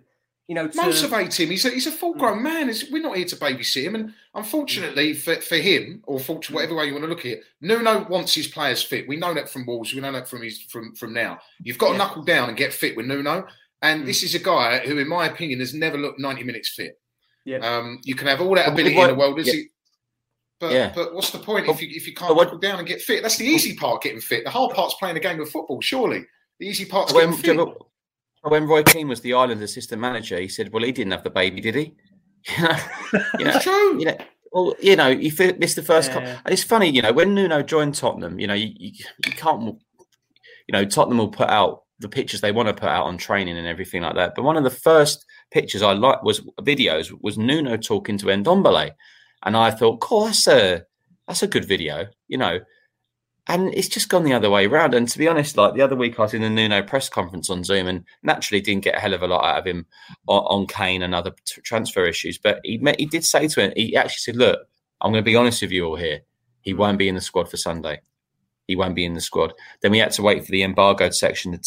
You know, motivate him. He's a full-grown man. We're not here to babysit him. And unfortunately for him, or fortunately, whatever way you want to look at it, Nuno wants his players fit. We know that from Wolves. We know that from now. You've got to knuckle down and get fit with Nuno. And this is a guy who, in my opinion, has never looked 90 minutes fit. Yeah. You can have all that ability in the world, but what's the point if you can't walk down and get fit? That's the easy part, getting fit. The hard part's playing a game of football, surely. The easy part's getting fit. When Roy Keane was the Ireland assistant manager, he said, well, he didn't have the baby, did he? You know, it's true. You know, well, you know, he missed the first call. And it's funny, you know, when Nuno joined Tottenham, you know, you can't... You know, Tottenham will put out the pictures they want to put out on training and everything like that. But one of the first videos was Nuno talking to Ndombele. And I thought, cool, that's a good video, you know. And it's just gone the other way around. And to be honest, like the other week I was in the Nuno press conference on Zoom and naturally didn't get a hell of a lot out of him on Kane and other transfer issues. But he did say to him, he actually said, look, I'm going to be honest with you all here. He won't be in the squad for Sunday. He won't be in the squad. Then we had to wait for the embargoed section for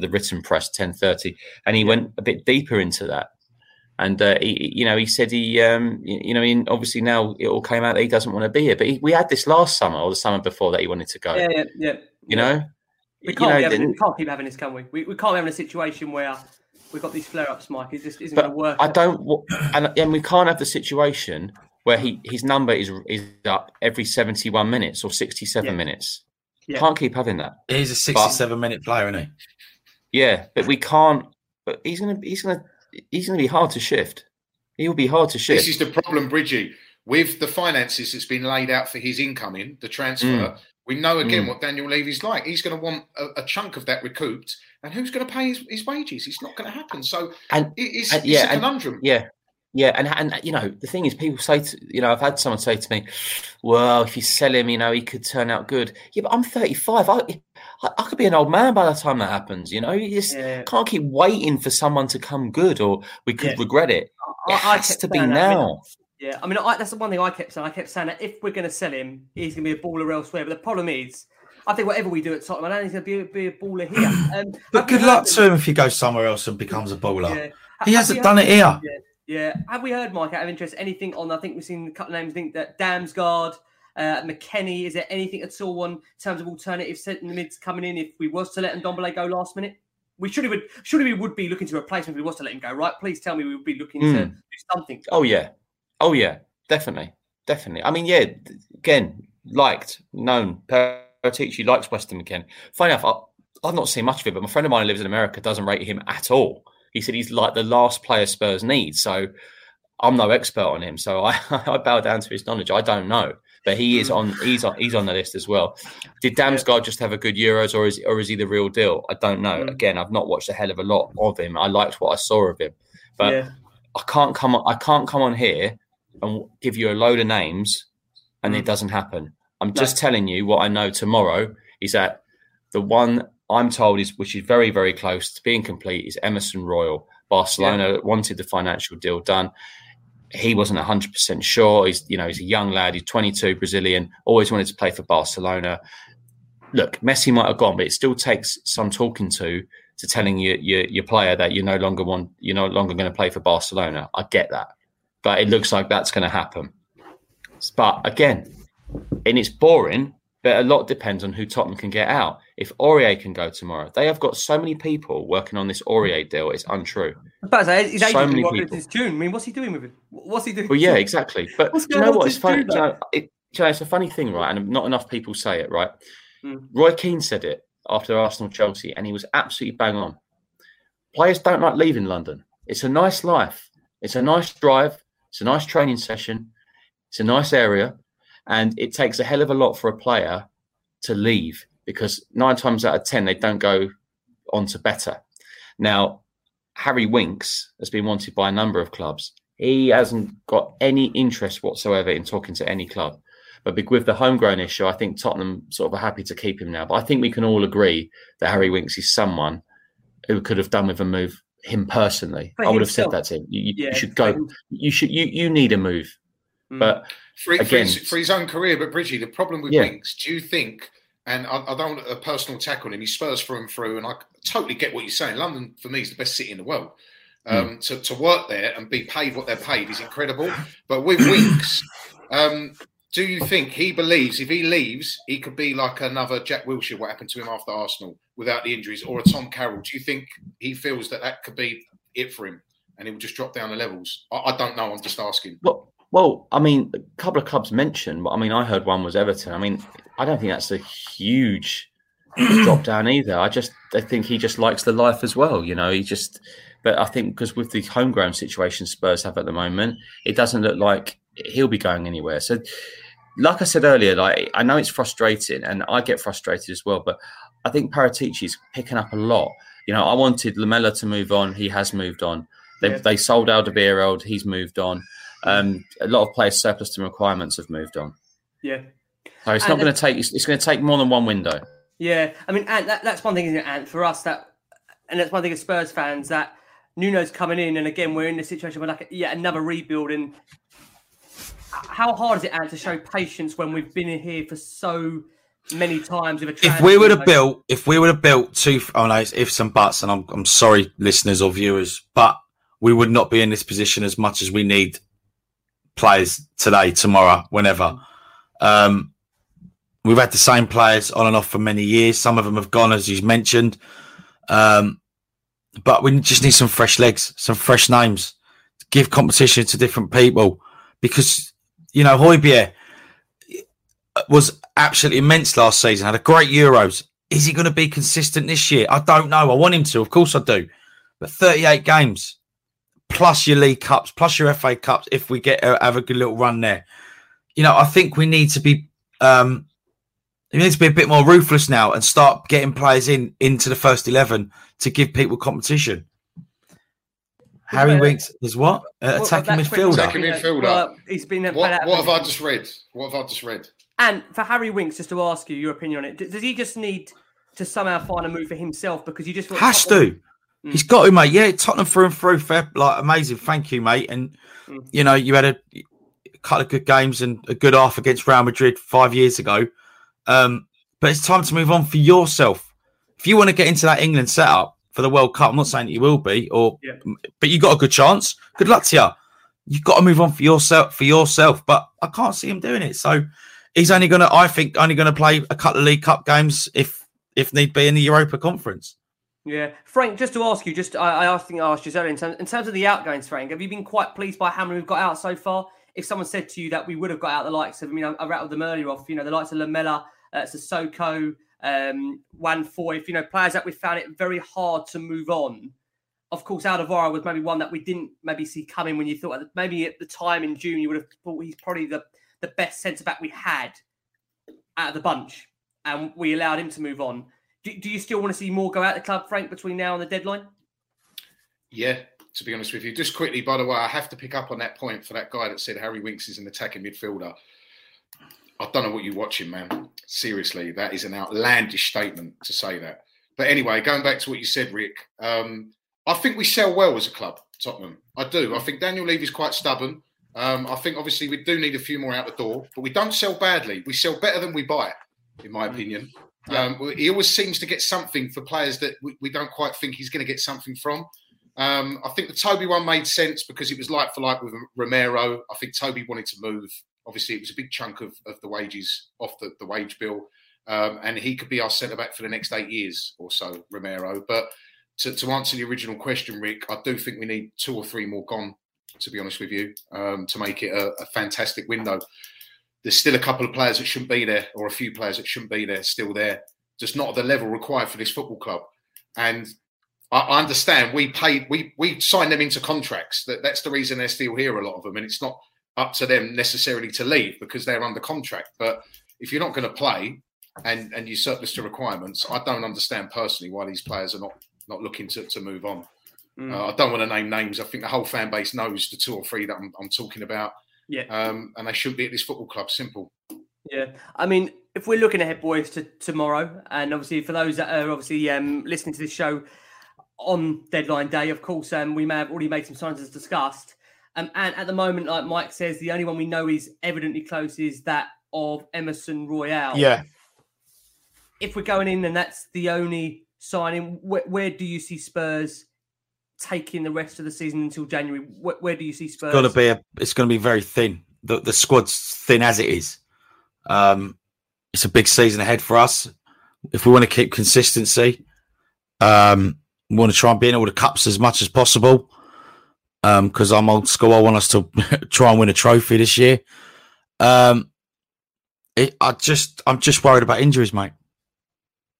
the written press, 10:30. And he went a bit deeper into that. And, he said obviously now it all came out that he doesn't want to be here. But we had this last summer or the summer before that he wanted to go. Yeah. You know? We can't keep having this, can we? We can't be having a situation where we've got these flare-ups, Mike. It just isn't going to work. And we can't have the situation where his number is up every 71 minutes or 67 minutes. Yeah. Can't keep having that. He's a 67-minute player, isn't he? Yeah, but we can't. But he's going to be hard to shift. He will be hard to shift. This is the problem, Bridgie, with the finances that's been laid out for his incoming, the transfer. We know, again, what Daniel Levy's like. He's going to want a chunk of that recouped. And who's going to pay his wages? It's not going to happen. So it's a conundrum. And the thing is, people say I've had someone say to me, well, if you sell him, he could turn out good. Yeah, but I'm 35. I could be an old man by the time that happens, you just can't keep waiting for someone to come good or we could regret it. It has to be now. That's the one thing I kept saying. I kept saying that if we're going to sell him, he's going to be a baller elsewhere. But the problem is, I think whatever we do at Tottenham, I don't think he's going to be a baller here. But good luck to him if he goes somewhere else and becomes a baller. Yeah. He hasn't done it here. Yeah. Have we heard, Mike, out of interest, anything on, I think we've seen a couple of names, I think that Damsgaard, McKennie, is there anything at all in terms of alternative centre mids coming in if we was to let Ndombele go last minute? We would be looking to replace him if we was to let him go, right? Please tell me we would be looking to do something. Oh, yeah. Definitely. I mean, yeah, again, known. Paratici likes Weston McKennie. Funny enough, I've not seen much of it, but my friend of mine who lives in America doesn't rate him at all. He said he's like the last player Spurs need. So I'm no expert on him. So I bow down to his knowledge. I don't know. But he is he's on the list as well. Did Damsgaard just have a good Euros, or is he the real deal? I don't know. Again, I've not watched a hell of a lot of him. I liked what I saw of him, but I can't come on here and give you a load of names, and it doesn't happen. I'm just telling you what I know. Tomorrow is that the one I'm told which is very, very close to being complete is Emerson Royal. Barcelona wanted the financial deal done. He wasn't 100% sure. He's a young lad. He's 22, Brazilian. Always wanted to play for Barcelona. Look, Messi might have gone, but it still takes some talking to telling your player that you're no longer going to play for Barcelona. I get that, but it looks like that's going to happen. But again, and it's boring, but a lot depends on who Tottenham can get out. If Aurier can go tomorrow, they have got so many people working on this Aurier deal. It's untrue. But he's so many people. Since June. I mean, what's he doing with it? Well, yeah, exactly. But it's funny. It's a funny thing, right? And not enough people say it, right? Roy Keane said it after Arsenal-Chelsea, and he was absolutely bang on. Players don't like leaving London. It's a nice life. It's a nice drive. It's a nice training session. It's a nice area. And it takes a hell of a lot for a player to leave because 9 times out of 10, they don't go on to better. Now, Harry Winks has been wanted by a number of clubs. He hasn't got any interest whatsoever in talking to any club. But with the homegrown issue, I think Tottenham sort of are happy to keep him now. But I think we can all agree that Harry Winks is someone who could have done with a move, him personally. I would have said that to him. You should go. You need a move. But for his own career, but Bridgie, the problem with Winks, do you think? And I don't want a personal attack on him. He Spurs through and through, and I totally get what you're saying. London for me is the best city in the world. To work there and be paid what they're paid is incredible. But with Winks, do you think he believes if he leaves, he could be like another Jack Wilshere? What happened to him after Arsenal without the injuries, or a Tom Carroll? Do you think he feels that could be it for him, and he will just drop down the levels? I don't know. I'm just asking. Well, I mean, a couple of clubs mentioned, but I mean, I heard one was Everton. I mean, I don't think that's a huge drop down either. I think he just likes the life as well, but I think because with the homegrown situation Spurs have at the moment, it doesn't look like he'll be going anywhere. So, like I said earlier, I know it's frustrating and I get frustrated as well, but I think Paratici's picking up a lot. I wanted Lamela to move on. He has moved on. They sold Alderweireld. He's moved on. A lot of players surplus to requirements have moved on. Yeah. So it's not going to take. It's going to take more than one window. Yeah, I mean, and that's one thing, isn't it, Ant? For us, that's one thing as Spurs fans, that Nuno's coming in, and again, we're in the situation where like yet another rebuild. And how hard is it, Ant, to show patience when we've been in here for so many times? If we would have built two, oh no, it's ifs and buts, and I'm sorry, listeners or viewers, but we would not be in this position as much as we need players today, tomorrow, whenever. We've had the same players on and off for many years. Some of them have gone, as you mentioned. But we just need some fresh legs, some fresh names. Give competition to different people. Because, you know, Højbjerg was absolutely immense last season. Had a great Euros. Is he going to be consistent this year? I don't know. I want him to. Of course I do. But 38 games, plus your League Cups, plus your FA Cups, if we have a good little run there. You know, I think we need to be... It needs to be a bit more ruthless now and start getting players into the first 11 to give people competition. Harry Winks is what? Attacking midfielder. Attacking midfielder. What have I just read? And for Harry Winks, just to ask you your opinion on it, does he just need to somehow find a move for himself? Because you just... Has to. He's got to, mate. Yeah, Tottenham through and through. Fair, like, amazing. Thank you, mate. And, you know, you had a couple of good games and a good half against Real Madrid 5 years ago. But it's time to move on for yourself. If you want to get into that England setup for the World Cup, I'm not saying that you will be, but you got a good chance. Good luck to you. You've got to move on for yourself. But I can't see him doing it. So he's only going to play a couple of League Cup games if need be in the Europa Conference. Yeah, Frank. Just to ask you, I asked you earlier in terms of the outgoings, Frank. Have you been quite pleased by how many we've got out so far? If someone said to you that we would have got out the likes of, I rattled them earlier off, the likes of Lamela, Sissoko, Wanfoy, players that we found it very hard to move on. Of course, Alderweireld was maybe one that we didn't maybe see coming when you thought, maybe at the time in June, you would have thought he's probably the best centre-back we had out of the bunch, and we allowed him to move on. Do you still want to see more go out the club, Frank, between now and the deadline? Yeah. To be honest with you, just quickly, by the way, I have to pick up on that point for that guy that said Harry Winks is an attacking midfielder. I don't know what you're watching, man. Seriously, that is an outlandish statement to say that. But anyway, going back to what you said, Rick, I think we sell well as a club, Tottenham. I do. I think Daniel Levy is quite stubborn. I think obviously we do need a few more out the door, but we don't sell badly. We sell better than we buy, in my opinion. He always seems to get something for players that we don't quite think he's going to get something from. I think the Toby one made sense because it was like for like with Romero. I think Toby wanted to move. Obviously, it was a big chunk of the wages off the wage bill. And he could be our centre-back for the next 8 years or so, Romero. But to answer the original question, Rick, I do think we need two or three more gone, to be honest with you, to make it a fantastic window. There's still a couple of players that shouldn't be there, or a few players that shouldn't be there, still there. Just not at the level required for this football club. And... I understand we signed them into contracts. That's the reason they're still here, a lot of them, and it's not up to them necessarily to leave because they're under contract. But if you're not going to play and you surplus to requirements, I don't understand personally why these players are not looking to move on. I don't want to name names. I think the whole fan base knows the two or three that I'm talking about. Yeah. And they shouldn't be at this football club. Simple. Yeah. I mean, if we're looking ahead, boys, to tomorrow, and obviously for those that are obviously listening to this show on deadline day, of course, we may have already made some signs as discussed. And at the moment, like Mike says, the only one we know is evidently close is that of Emerson Royal. Yeah. If we're going in and that's the only signing, where do you see Spurs taking the rest of the season until January? Where do you see Spurs? It's going to be very thin. The squad's thin as it is. It's a big season ahead for us. If we want to keep consistency, we want to try and be in all the cups as much as possible because I'm old school. I want us to try and win a trophy this year. I'm just worried about injuries, mate.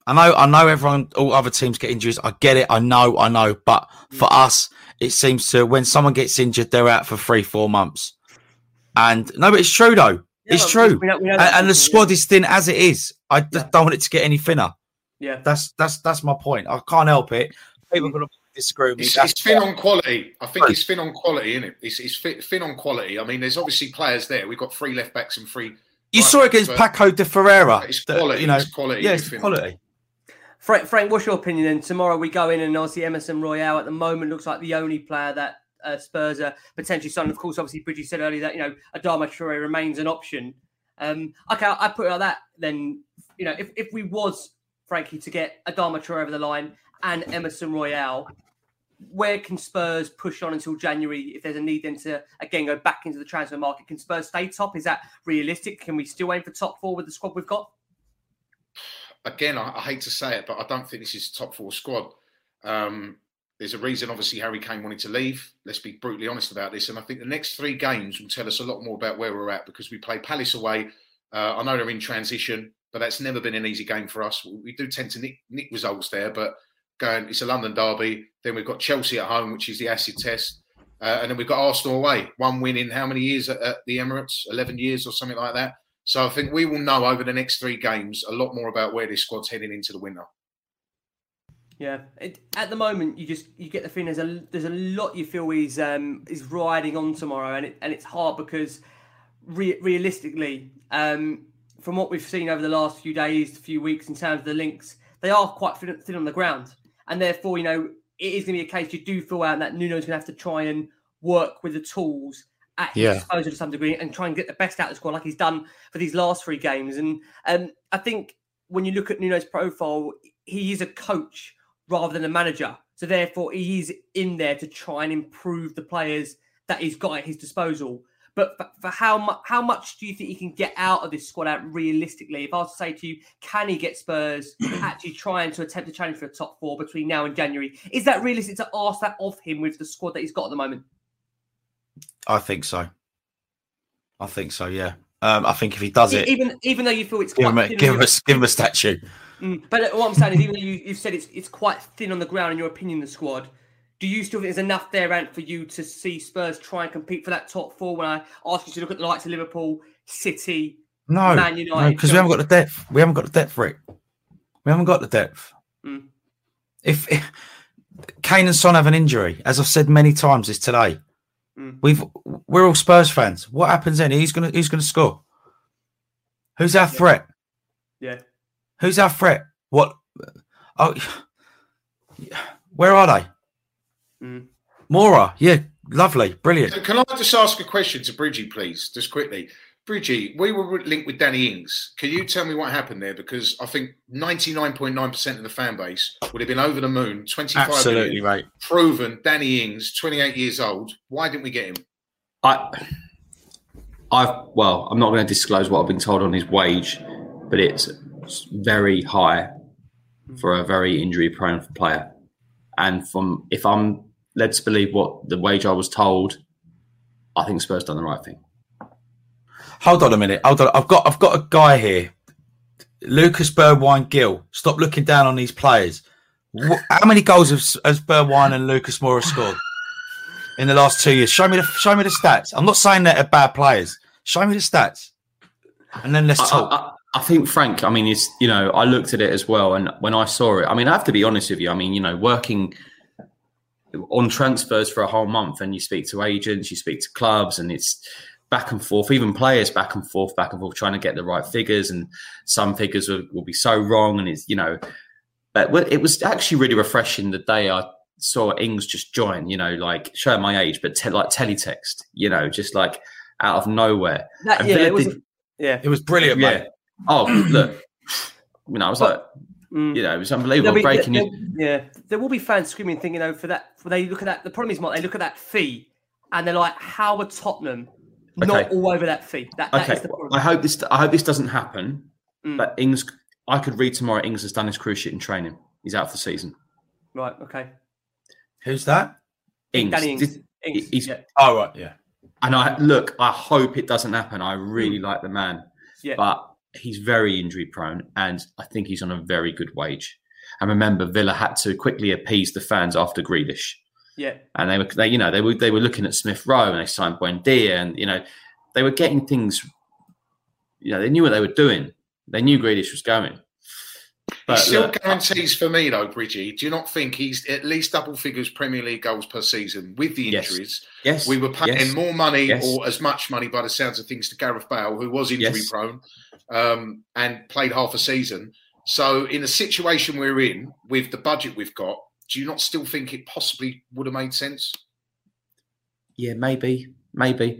I know everyone, all other teams get injuries. I get it. I know. But for us, it seems to when someone gets injured, they're out for 3-4 months. And no, but it's true though. Yeah, it's true. We know and the squad is thin as it is. I just don't want it to get any thinner. Yeah, that's my point. I can't help it. People are going to disagree with me. It's thin on quality. I think it's thin on quality, isn't it? It's thin on quality. I mean, there's obviously players there. We've got three left backs and three. You saw it against Paco de Ferreira. It's quality. It's quality. Yeah, it's quality. Frank, what's your opinion then? Tomorrow we go in and obviously Emerson Royal at the moment looks like the only player that Spurs are potentially signing. Of course, obviously, Bridge said earlier that, Adama Traoré remains an option. Okay, I put it like that then. If we was, frankly, to get Adama Traoré over the line and Emerson Royal, where can Spurs push on until January if there's a need then to, again, go back into the transfer market? Can Spurs stay top? Is that realistic? Can we still aim for top four with the squad we've got? Again, I hate to say it, but I don't think this is a top four squad. There's a reason, obviously, Harry Kane wanted to leave. Let's be brutally honest about this. And I think the next three games will tell us a lot more about where we're at, because we play Palace away. I know they're in transition, but that's never been an easy game for us. We do tend to nick results there, but it's a London derby. Then we've got Chelsea at home, which is the acid test. And then we've got Arsenal away. One win in how many years at the Emirates? 11 years or something like that. So I think we will know over the next three games a lot more about where this squad's heading into the winter. Yeah, at the moment you get the feeling there's a lot you feel is riding on tomorrow, and it's hard because realistically, from what we've seen over the last few days, few weeks in terms of the links, they are quite thin on the ground, and therefore it is going to be a case you do feel out that Nuno's going to have to try and work with the tools at his disposal to some degree and try and get the best out of the squad like he's done for these last three games. And I think when you look at Nuno's profile, he is a coach rather than a manager. So therefore, he is in there to try and improve the players that he's got at his disposal. But for how much do you think he can get out of this squad out realistically? If I was to say to you, can he get Spurs actually trying to attempt to challenge for a top four between now and January? Is that realistic to ask that of him with the squad that he's got at the moment? I think so, yeah. I think if he does it... Even though you feel it's quite... Give him a statue. But what I'm saying is, even though you've said it's quite thin on the ground in your opinion, the squad, do you still think there's enough there, Ant, for you to see Spurs try and compete for that top four when I ask you to look at the likes of Liverpool, City, Man United? No, because we haven't got the depth. We haven't got the depth, Rick. We haven't got the depth. If Kane and Son have an injury, as I've said many times, is today. We're all Spurs fans. What happens then? Who's gonna score? Who's our threat? Yeah. Who's our threat? What? Oh, where are they? Moura, yeah, lovely, brilliant. So can I just ask a question to Bridgie, please, just quickly? Bridgie, we were linked with Danny Ings. Can you tell me what happened there? Because I think 99.9% of the fan base would have been over the moon. 25 absolutely million, right. Proven Danny Ings, 28 years old. Why didn't we get him? I'm not going to disclose what I've been told on his wage, but it's very high for a very injury-prone player. And from if I'm led to believe what the wage I was told, I think Spurs done the right thing. Hold on a minute. Hold on. I've got a guy here, Lucas Bergwijn-Gill. Stop looking down on these players. How many goals has Bergwijn and Lucas Moura scored in the last 2 years? Show me the stats. I'm not saying that they're bad players. Show me the stats, and then let's talk. I think, Frank, I mean, it's, I looked at it as well. And when I saw it, I mean, I have to be honest with you. I mean, working on transfers for a whole month, and you speak to agents, you speak to clubs, and it's back and forth, even players back and forth, trying to get the right figures. And some figures will be so wrong. And it's, but it was actually really refreshing the day I saw Ings just join, like showing my age, but like teletext, just like out of nowhere. That, yeah, it was brilliant, mate. Oh, look, I was it was unbelievable. Breaking news. Yeah, there will be fans screaming, thinking, for that, when they look at that, the problem is, Mark, they look at that fee and they're like, how are Tottenham not all over that fee? That is the problem. I hope this doesn't happen, but Ings, I could read tomorrow, Ings has done his cruise shit in training. He's out for the season. Right, okay. Who's that? Ings. Danny Ings. Ings. Yeah. Oh, right, yeah. And I hope it doesn't happen. I really like the man. Yeah. But he's very injury prone, and I think he's on a very good wage. And remember, Villa had to quickly appease the fans after Grealish. Yeah, and they were looking at Smith Rowe, and they signed Buendia, and they were getting things. They knew what they were doing. They knew Grealish was going. But he still guarantees for me, though, Bridgie, do you not think he's at least double figures Premier League goals per season with the injuries? Yes. We were paying more money or as much money by the sounds of things to Gareth Bale, who was injury prone and played half a season. So in the situation we're in with the budget we've got, do you not still think it possibly would have made sense? Yeah, maybe. Maybe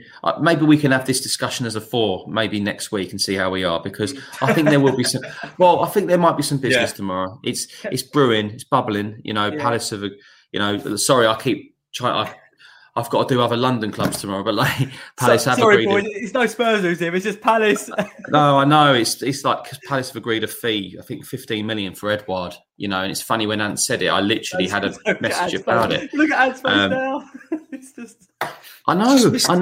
we can have this discussion as a four, maybe next week, and see how we are. Because I think there will be some. Well, I think there might be some business tomorrow. It's brewing, it's bubbling. You know, Palace of, you know. Sorry, I keep trying. I've got to do other London clubs tomorrow, but like Palace have agreed. Sorry, boys, it's no Spurs who's here. It's just Palace. No, I know. It's like cause Palace have agreed a fee. I think 15 million for Edouard. You know, and it's funny when Ant said it. I literally had a message about it. Look at Ant's face now. It's just. I know.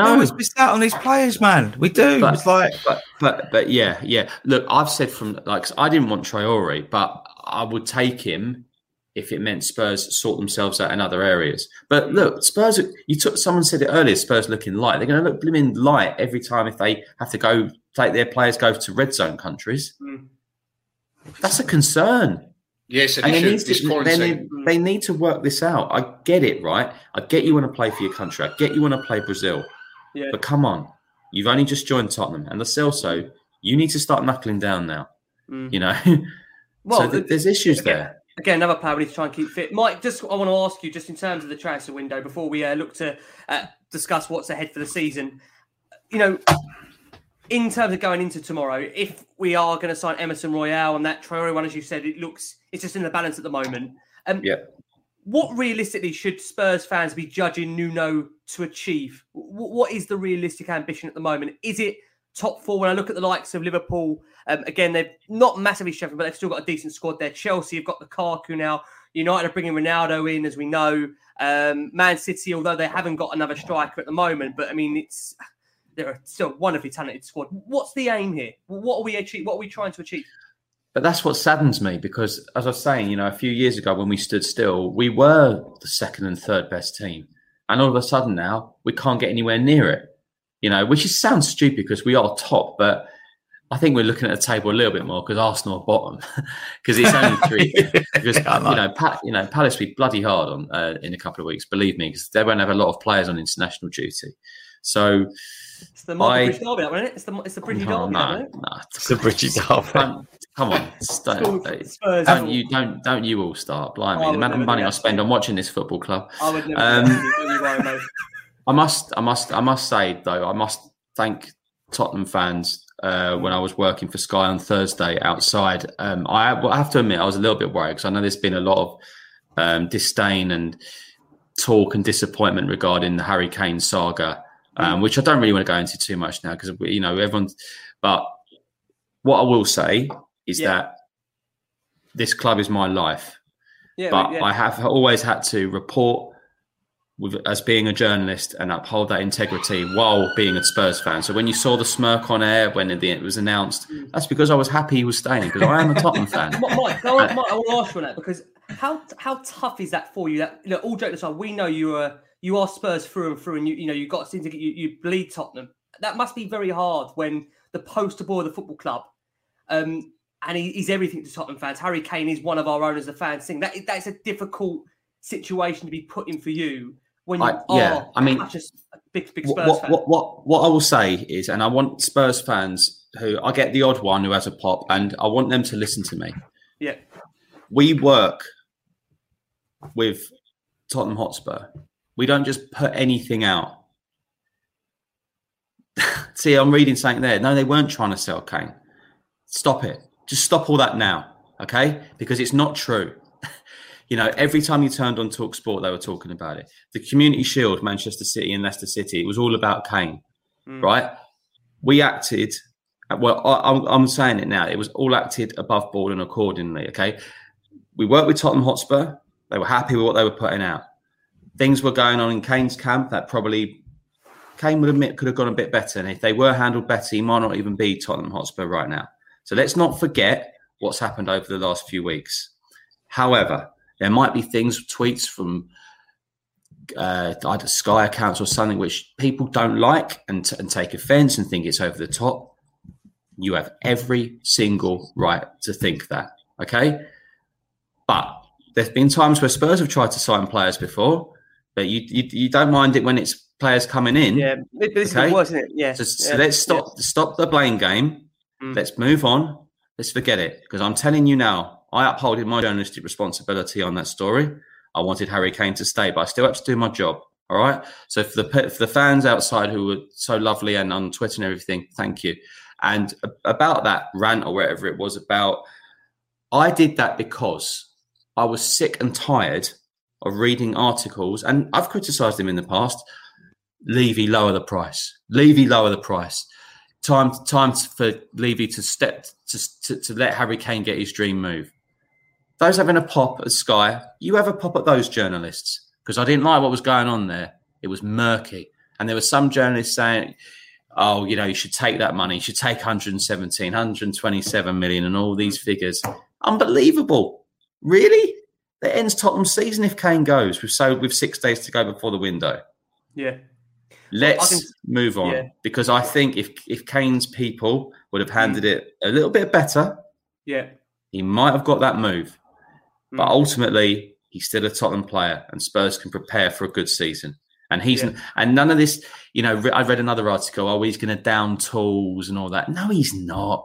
Always missed out on these players, man. We do. But, it's like, but yeah. Look, I've said from like I didn't want Traoré, but I would take him if it meant Spurs sort themselves out in other areas. But look, Spurs. Someone said it earlier. Spurs looking light. They're going to look blooming light every time if they have to go take their players go to red zone countries. Mm. That's a concern. Yes, and they need to work this out. I get it, right? I get you want to play for your country. I get you want to play Brazil. Yeah. But come on, you've only just joined Tottenham. And Lo Celso, you need to start knuckling down now. Mm. You know? Well, so there's issues there. Again, another player we need to try and keep fit. Mike, I want to ask you, just in terms of the transfer window, before we look to discuss what's ahead for the season, you know, in terms of going into tomorrow, if we are going to sign Emerson Royal and that Traoré one, as you said, it's just in the balance at the moment. What realistically should Spurs fans be judging Nuno to achieve? What is the realistic ambition at the moment? Is it top four? When I look at the likes of Liverpool, again, they're not massively shuffling, but they've still got a decent squad there. Chelsea have got the Lukaku now. United are bringing Ronaldo in, as we know. Man City, although they haven't got another striker at the moment, but I mean, it's... they're still a wonderfully talented squad. What's the aim here? What are we trying to achieve? But that's what saddens me because, as I was saying, you know, a few years ago when we stood still, we were the second and third best team. And all of a sudden now, we can't get anywhere near it, you know, which is, sounds stupid because we are top, but I think we're looking at the table a little bit more because Arsenal are bottom because it's only three. Because, Palace will be bloody hard on in a couple of weeks, believe me, because they won't have a lot of players on international duty. So... it's the British derby, isn't it? It's the British derby. No, it's the British derby. Come on, don't you all start? Blimey, the amount of money I spend on watching this football club. I would never. I must say though, I must thank Tottenham fans. When I was working for Sky on Thursday outside, I have to admit I was a little bit worried because I know there's been a lot of disdain and talk and disappointment regarding the Harry Kane saga. Which I don't really want to go into too much now because, you know, everyone's... But what I will say is that this club is my life. Yeah, but I have always had to report as being a journalist and uphold that integrity while being a Spurs fan. So when you saw the smirk on air when it was announced, that's because I was happy he was staying because I am a Tottenham fan. Mike, I will ask you on that because how tough is that for you? That, you know, all jokes aside, we know you are Spurs through and through, and you bleed Tottenham. That must be very hard when the poster boy of the football club, and he's everything to Tottenham fans. Harry Kane is one of our own, as the fans sing. That's a difficult situation to be put in for you when a big Spurs fan. What I will say is, and I want Spurs fans who I get the odd one who has a pop, and I want them to listen to me. Yeah, we work with Tottenham Hotspur. We don't just put anything out. See, I'm reading something there. No, they weren't trying to sell Kane. Stop it. Just stop all that now, okay? Because it's not true. You know, every time you turned on Talk Sport, they were talking about it. The Community Shield, Manchester City and Leicester City, it was all about Kane, right? We acted, well, I'm saying it now. It was all acted above board and accordingly, okay? We worked with Tottenham Hotspur. They were happy with what they were putting out. Things were going on in Kane's camp that probably Kane would admit could have gone a bit better. And if they were handled better, he might not even be Tottenham Hotspur right now. So let's not forget what's happened over the last few weeks. However, there might be things, tweets from either Sky accounts or something which people don't like and take offence and think it's over the top. You have every single right to think that, okay? But there's been times where Spurs have tried to sign players before, but you don't mind it when it's players coming in. Yeah, but this is worse, isn't it? Yeah. So let's stop the blame game. Mm. Let's move on. Let's forget it, because I'm telling you now, I upholded my journalistic responsibility on that story. I wanted Harry Kane to stay, but I still have to do my job. All right. So for the fans outside who were so lovely and on Twitter and everything, thank you. And about that rant or whatever it was about, I did that because I was sick and tired of reading articles, and I've criticised him in the past. Levy, lower the price. Levy, lower the price. Time for Levy to step to let Harry Kane get his dream move. Those having a pop at Sky, you have a pop at those journalists, because I didn't like what was going on there. It was murky, and there were some journalists saying, "Oh, you know, you should take that money. You should take 117, 127 million, and all these figures." Unbelievable, really. That ends Tottenham's season if Kane goes. We've 6 days to go before the window. Yeah. Let's move on, because I think if Kane's people would have handled it a little bit better, he might have got that move. But ultimately, he's still a Tottenham player, and Spurs can prepare for a good season. And and none of this, you know, I read another article, he's going to down tools and all that. No, he's not.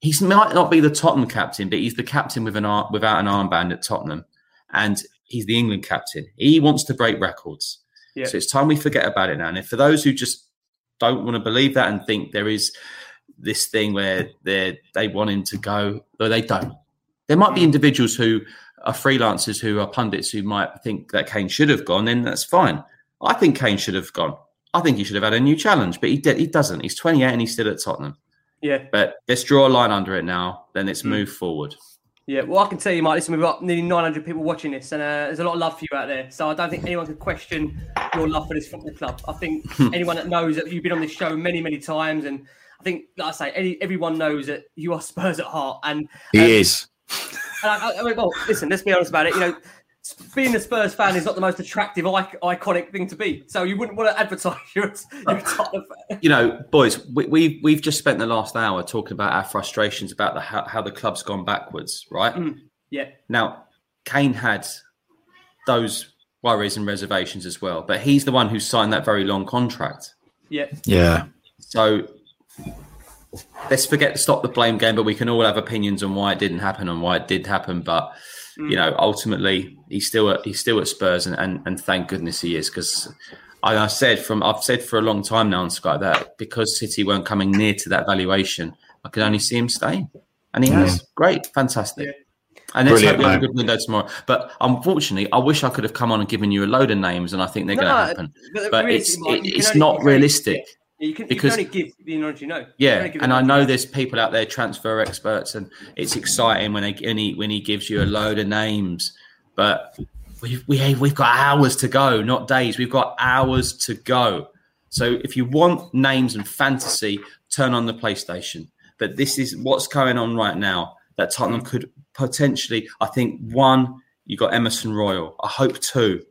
He might not be the Tottenham captain, but he's the captain without an armband at Tottenham. And he's the England captain. He wants to break records. Yeah. So it's time we forget about it now. And if for those who just don't want to believe that and think there is this thing where they want him to go, though they don't. There might be individuals who are freelancers, who are pundits, who might think that Kane should have gone, then that's fine. I think Kane should have gone. I think he should have had a new challenge, but he doesn't. He's 28 and he's still at Tottenham. Yeah, but let's draw a line under it now. Then let's move forward. Yeah, well, I can tell you, Mike. Listen, we've got nearly 900 people watching this, and there's a lot of love for you out there. So I don't think anyone could question your love for this football club. I think anyone that knows that you've been on this show many, many times, and I think, like I say, everyone knows that you are Spurs at heart. And he is. And well, listen, let's be honest about it. You know, being a Spurs fan is not the most attractive, iconic thing to be. So you wouldn't want to advertise your Tottenham fan. You know, boys, we've just spent the last hour talking about our frustrations about how the club's gone backwards, right? Mm, yeah. Now, Kane had those worries and reservations as well, but he's the one who signed that very long contract. Yeah. Yeah. So let's forget to stop the blame game, but we can all have opinions on why it didn't happen and why it did happen, but... You know, ultimately, he's still at Spurs, and thank goodness he is, because I've said for a long time now on Sky that because City weren't coming near to that valuation, I could only see him staying, and he has. Great, fantastic, and let's hope we have a good window tomorrow. But unfortunately, I wish I could have come on and given you a load of names, and I think they're going to happen, but it's not realistic. You can only give the knowledge you know. Yeah, and I know there's people out there, transfer experts, and it's exciting when he gives you a load of names. But we've got hours to go, not days. We've got hours to go. So if you want names and fantasy, turn on the PlayStation. But this is what's going on right now. That Tottenham could potentially, I think, one, you got Emerson Royal. I hope two.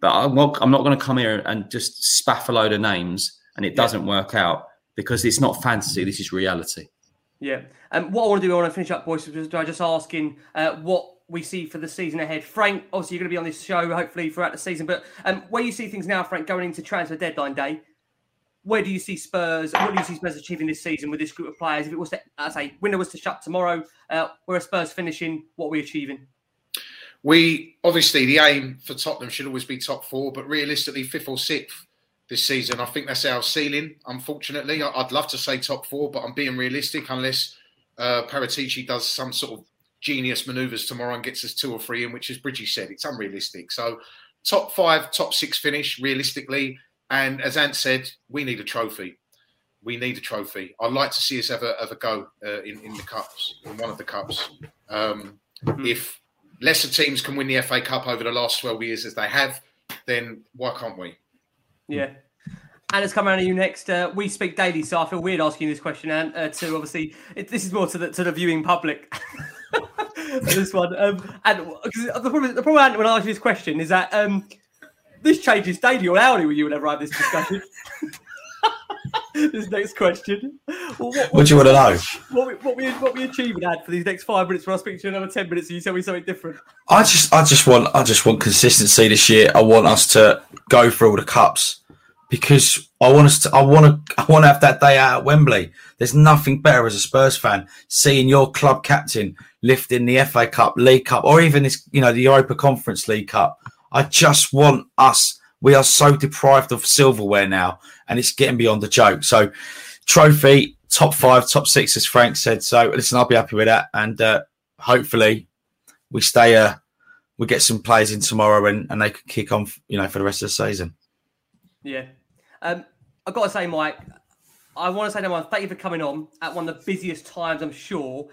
But I'm not going to come here and just spaff a load of names. And it doesn't work out, because it's not fantasy. This is reality. Yeah. And what I want to do, I want to finish up, boys, is just asking what we see for the season ahead. Frank, obviously, you're going to be on this show, hopefully, throughout the season. But where you see things now, Frank, going into transfer deadline day, where do you see Spurs? What do you see Spurs achieving this season with this group of players? If it was to, I say, window was to shut tomorrow, where are Spurs finishing? What are we achieving? We obviously, the aim for Tottenham should always be top four, but realistically, fifth or sixth. This season, I think that's our ceiling, unfortunately. I'd love to say top four, but I'm being realistic unless Paratici does some sort of genius manoeuvres tomorrow and gets us two or three in, which, as Bridgie said, it's unrealistic. So top five, top six finish, realistically. And as Ant said, we need a trophy. We need a trophy. I'd like to see us have a go in the Cups, in one of the Cups. If lesser teams can win the FA Cup over the last 12 years as they have, then why can't we? Yeah. And it's coming around to you next. We speak daily, so I feel weird asking you this question, and to obviously, this is more to the viewing public. This one. And the problem when I ask you this question is that this changes daily or hourly with you whenever I have this discussion. this next question. Well, what do you want to know? What we achieving at for these next 5 minutes? When I speak to you another 10 minutes, and you tell me something different. I just want consistency this year. I want us to go through all the cups because I want to have that day out at Wembley. There's nothing better as a Spurs fan seeing your club captain lifting the FA Cup, League Cup, or even this, you know, the Europa Conference League Cup. I just want us. We are so deprived of silverware now, and it's getting beyond the joke. So, trophy, top five, top six, as Frank said. So, listen, I'll be happy with that, and hopefully, we stay. We get some players in tomorrow, and they can kick on, you know, for the rest of the season. Yeah, I've got to say, Mike, I want to say to everyone, thank you for coming on at one of the busiest times, I'm sure.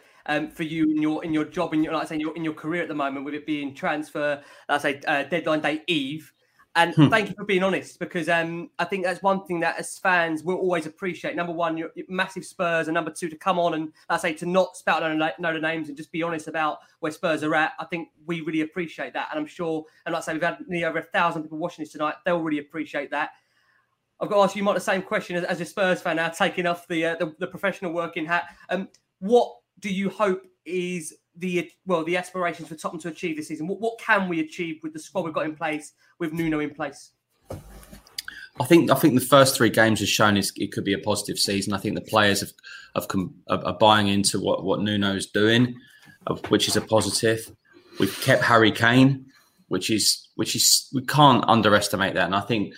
For you in your job and like I say in your career at the moment, with it being transfer, like I say deadline day eve. And thank you for being honest, because I think that's one thing that as fans we'll always appreciate. Number one, you're massive Spurs, and number two, to come on and I say to not spout no the names and just be honest about where Spurs are at. I think we really appreciate that, and I'm sure. And like I say, we've had nearly over 1,000 people watching this tonight. They'll really appreciate that. I've got to ask you, Mike, the same question as a Spurs fan now, taking off the professional working hat. What do you hope is the aspirations for Tottenham to achieve this season? What can we achieve with the squad we've got in place, with Nuno in place? I think the first three games have shown it could be a positive season. I think the players are buying into what Nuno's doing, which is a positive. We've kept Harry Kane, which is we can't underestimate that. And I think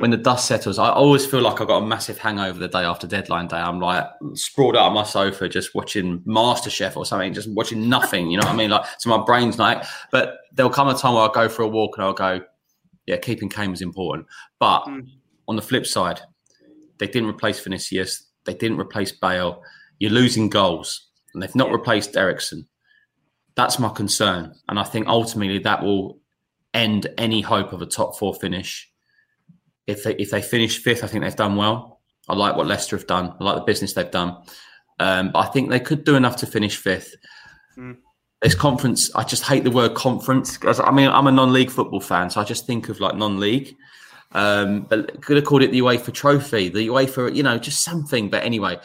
when the dust settles, I always feel like I've got a massive hangover the day after deadline day. I'm like sprawled out on my sofa, just watching MasterChef or something, just watching nothing. You know what I mean? Like, so my brain's like, but there'll come a time where I'll go for a walk and I'll go, yeah, keeping Kane was important. But on the flip side, they didn't replace Vinicius. They didn't replace Bale. You're losing goals and they've not replaced Eriksen. That's my concern. And I think ultimately that will end any hope of a top four finish. If they finish fifth, I think they've done well. I like what Leicester have done. I like the business they've done. But I think they could do enough to finish fifth. This conference, I just hate the word conference. I mean, I'm a non-league football fan, so I just think of like non-league. But could have called it the UEFA Trophy, the UEFA, you know, just something. But anyway,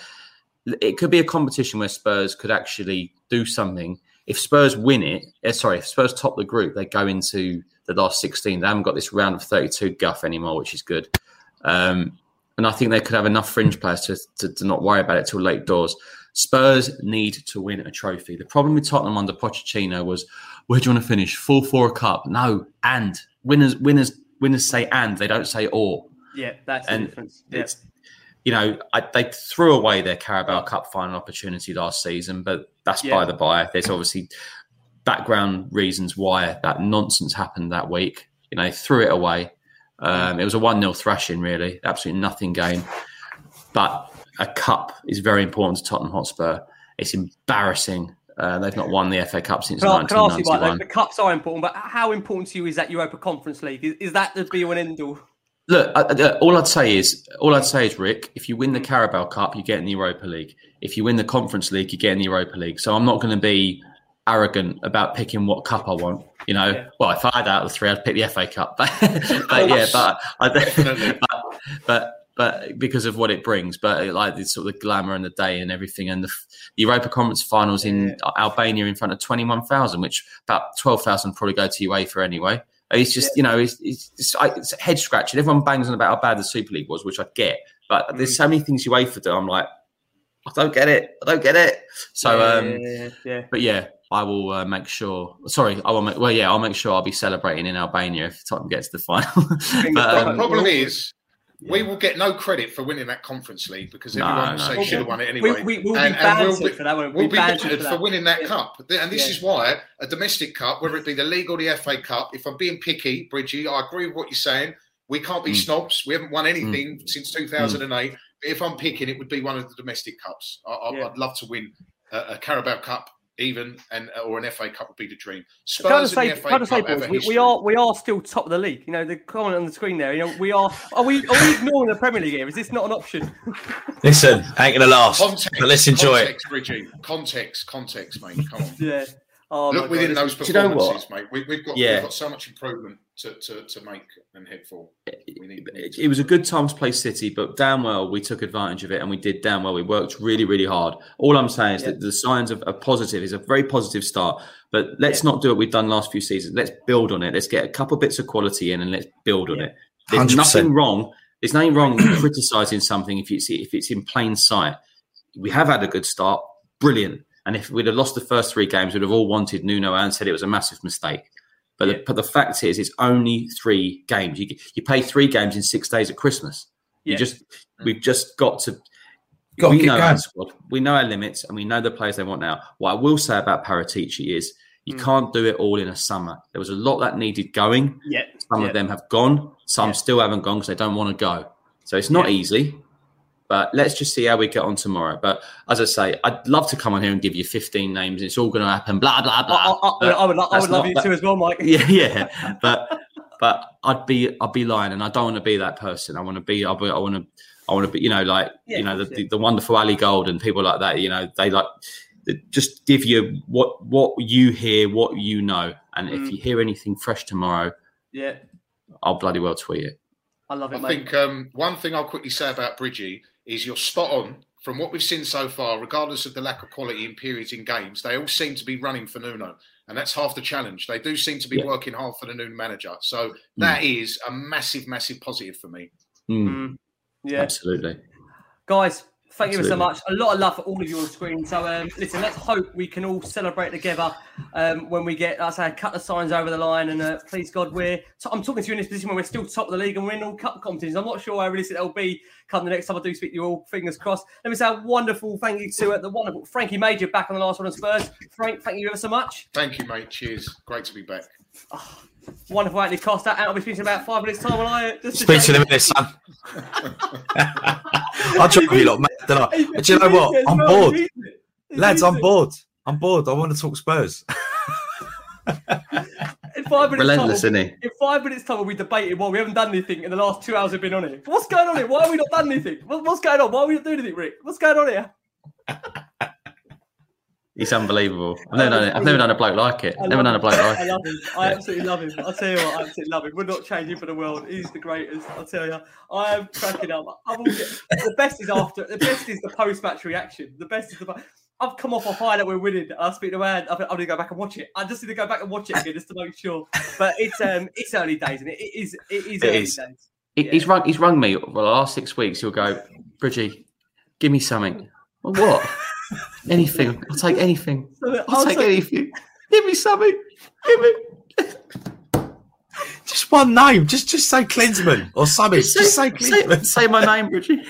it could be a competition where Spurs could actually do something. If Spurs win it, if Spurs top the group, they go into the last 16. They haven't got this round of 32 guff anymore, which is good. And I think they could have enough fringe players to not worry about it till late doors. Spurs need to win a trophy. The problem with Tottenham under Pochettino was, where do you want to finish? Full for a cup? No, and. Winners say and, they don't say or. Yeah, that's the difference. Yeah. You know, they threw away their Carabao Cup final opportunity last season, but that's by the by. There's obviously background reasons why that nonsense happened that week. You know, they threw it away. It was a 1-0 thrashing, really. Absolutely nothing game. But a cup is very important to Tottenham Hotspur. It's embarrassing. They've not won the FA Cup since 1991. Can I ask you, the cups are important, but how important to you is that Europa Conference League? Is that the be-all and end-all? Look, all I'd say is, Rick, if you win the Carabao Cup, you get in the Europa League. If you win the Conference League, you get in the Europa League. So I'm not going to be arrogant about picking what cup I want. You know, well, if I had out of the three, I'd pick the FA Cup. But because of what it brings, but like the sort of glamour and the day and everything, and the Europa Conference Finals in Albania in front of 21,000, which about 12,000 probably go to UEFA anyway. It's just, you know, it's head scratching. Everyone bangs on about how bad the Super League was, which I get. But there's so many things UEFA do. I'm like, I don't get it. So, but yeah, I will make sure. Sorry, I will. I'll make sure I'll be celebrating in Albania if Tottenham gets to the final. But, the problem is, we will get no credit for winning that Conference League because everyone will say should have won it anyway. We'll be bantered for winning that cup. And this is why a domestic cup, whether it be the league or the FA Cup, if I'm being picky, Bridgie, I agree with what you're saying. We can't be snobs. We haven't won anything since 2008. But if I'm picking, it would be one of the domestic cups. I'd love to win a Carabao Cup. Even or an FA Cup would be the dream. Spurs and the FA Cup have a history. We are still top of the league. You know, the comment on the screen there. You know, we are. Are we ignoring the Premier League here? Is this not an option? Listen, ain't gonna last. But let's enjoy it. Bridgie. Context, mate. Come on. Look within those performances, mate. We've got so much improvement. to make and head for. It was a good time to play City, but damn well we took advantage of it, and we did damn well. We worked really, really hard. All I'm saying is that the signs of a positive is a very positive start, but let's not do what we've done last few seasons. Let's build on it. Let's get a couple bits of quality in and let's build on it. There's 100%. Nothing wrong. There's nothing wrong criticising something if it's in plain sight. We have had a good start. Brilliant. And if we'd have lost the first three games, we'd have all wanted Nuno and said it was a massive mistake. But, the fact is, it's only three games. You play three games in 6 days at Christmas. Yeah. We've just got to... We know our squad. We know our limits and we know the players they want now. What I will say about Paratici is you can't do it all in a summer. There was a lot that needed going. Yeah. Some of them have gone. Some still haven't gone because they don't want to go. So it's not easy. But let's just see how we get on tomorrow. But as I say, I'd love to come on here and give you 15 names. It's all going to happen, blah, blah, blah. I would love you too as well, Mike. Yeah. But I'd be lying, and I don't want to be that person. I want to be, the wonderful Ali Gold and people like that, they like just give you what you hear, what you know. And if you hear anything fresh tomorrow, I'll bloody well tweet it. I love it, mate. I think one thing I'll quickly say about Bridgie is you're spot on from what we've seen so far, regardless of the lack of quality in periods in games. They all seem to be running for Nuno, and that's half the challenge. They do seem to be working hard for the new manager. So that is a massive, massive positive for me. Yeah, absolutely. Guys, thank you so much. A lot of love for all of you on screen. So listen, let's hope we can all celebrate together when we get, like I say, a couple of signs over the line. And please God, I'm talking to you in this position when we're still top of the league and we're in all cup competitions. I'm not sure how realistic that'll be come the next time I do speak to you all. Fingers crossed. Let me say a wonderful thank you to the wonderful Frankie Major back on the last one on Spurs. Frank, thank you ever so much. Thank you, mate. Cheers. Great to be back. Oh, wonderful, Anthony Costa. And I'll be speaking in about 5 minutes time. Will I? Just speak to them in this, son. I'll try to be like, mate, don't I? But you know what? I'm bored. Lads, I'm bored. I want to talk Spurs. In 5 minutes Relentless, time, isn't he? In 5 minutes time, we'll be debating why we haven't done anything in the last 2 hours we've been on here. What's going on here? Why have we not done anything? What's going on? Why are we not doing anything, Rick? What's going on here? He's unbelievable. I've never done a bloke like it. I love him. I absolutely love him. I'll tell you what, I absolutely love him. We're not changing for the world. He's the greatest. I'll tell you. I am cracking up. The best is the post-match reaction. I've come off a high that we're winning. I speak to Anne. I'm going to go back and watch it. I just need to go back and watch it again just to make sure. But it's early days, and it is early days. He's rung me for the last 6 weeks. He'll go, Bridgie, give me something. Well, what? Anything. I'll take anything. I'll take anything. Give me something. Just one name. Just say Klinsmann or something. Just say Klinsmann. Say my name, Bridgie.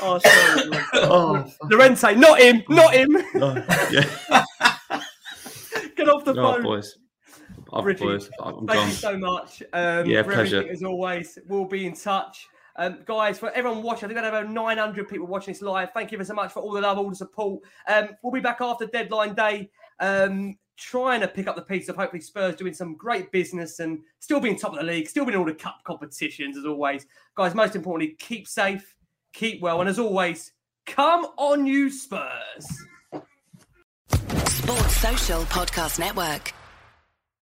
Oh, sorry. Oh. Lorente, not him. No. Yeah. Get off the phone. Boys. Bridgie, boys. Thank you so much. For pleasure. Everything, as always, we'll be in touch. Guys, for everyone watching, I think we had over 900 people watching this live. Thank you so much for all the love, all the support. We'll be back after deadline day, trying to pick up the pieces of hopefully Spurs doing some great business and still being top of the league, still being all the cup competitions as always. Guys, most importantly, keep safe, keep well, and as always, come on you Spurs. Sports Social Podcast Network.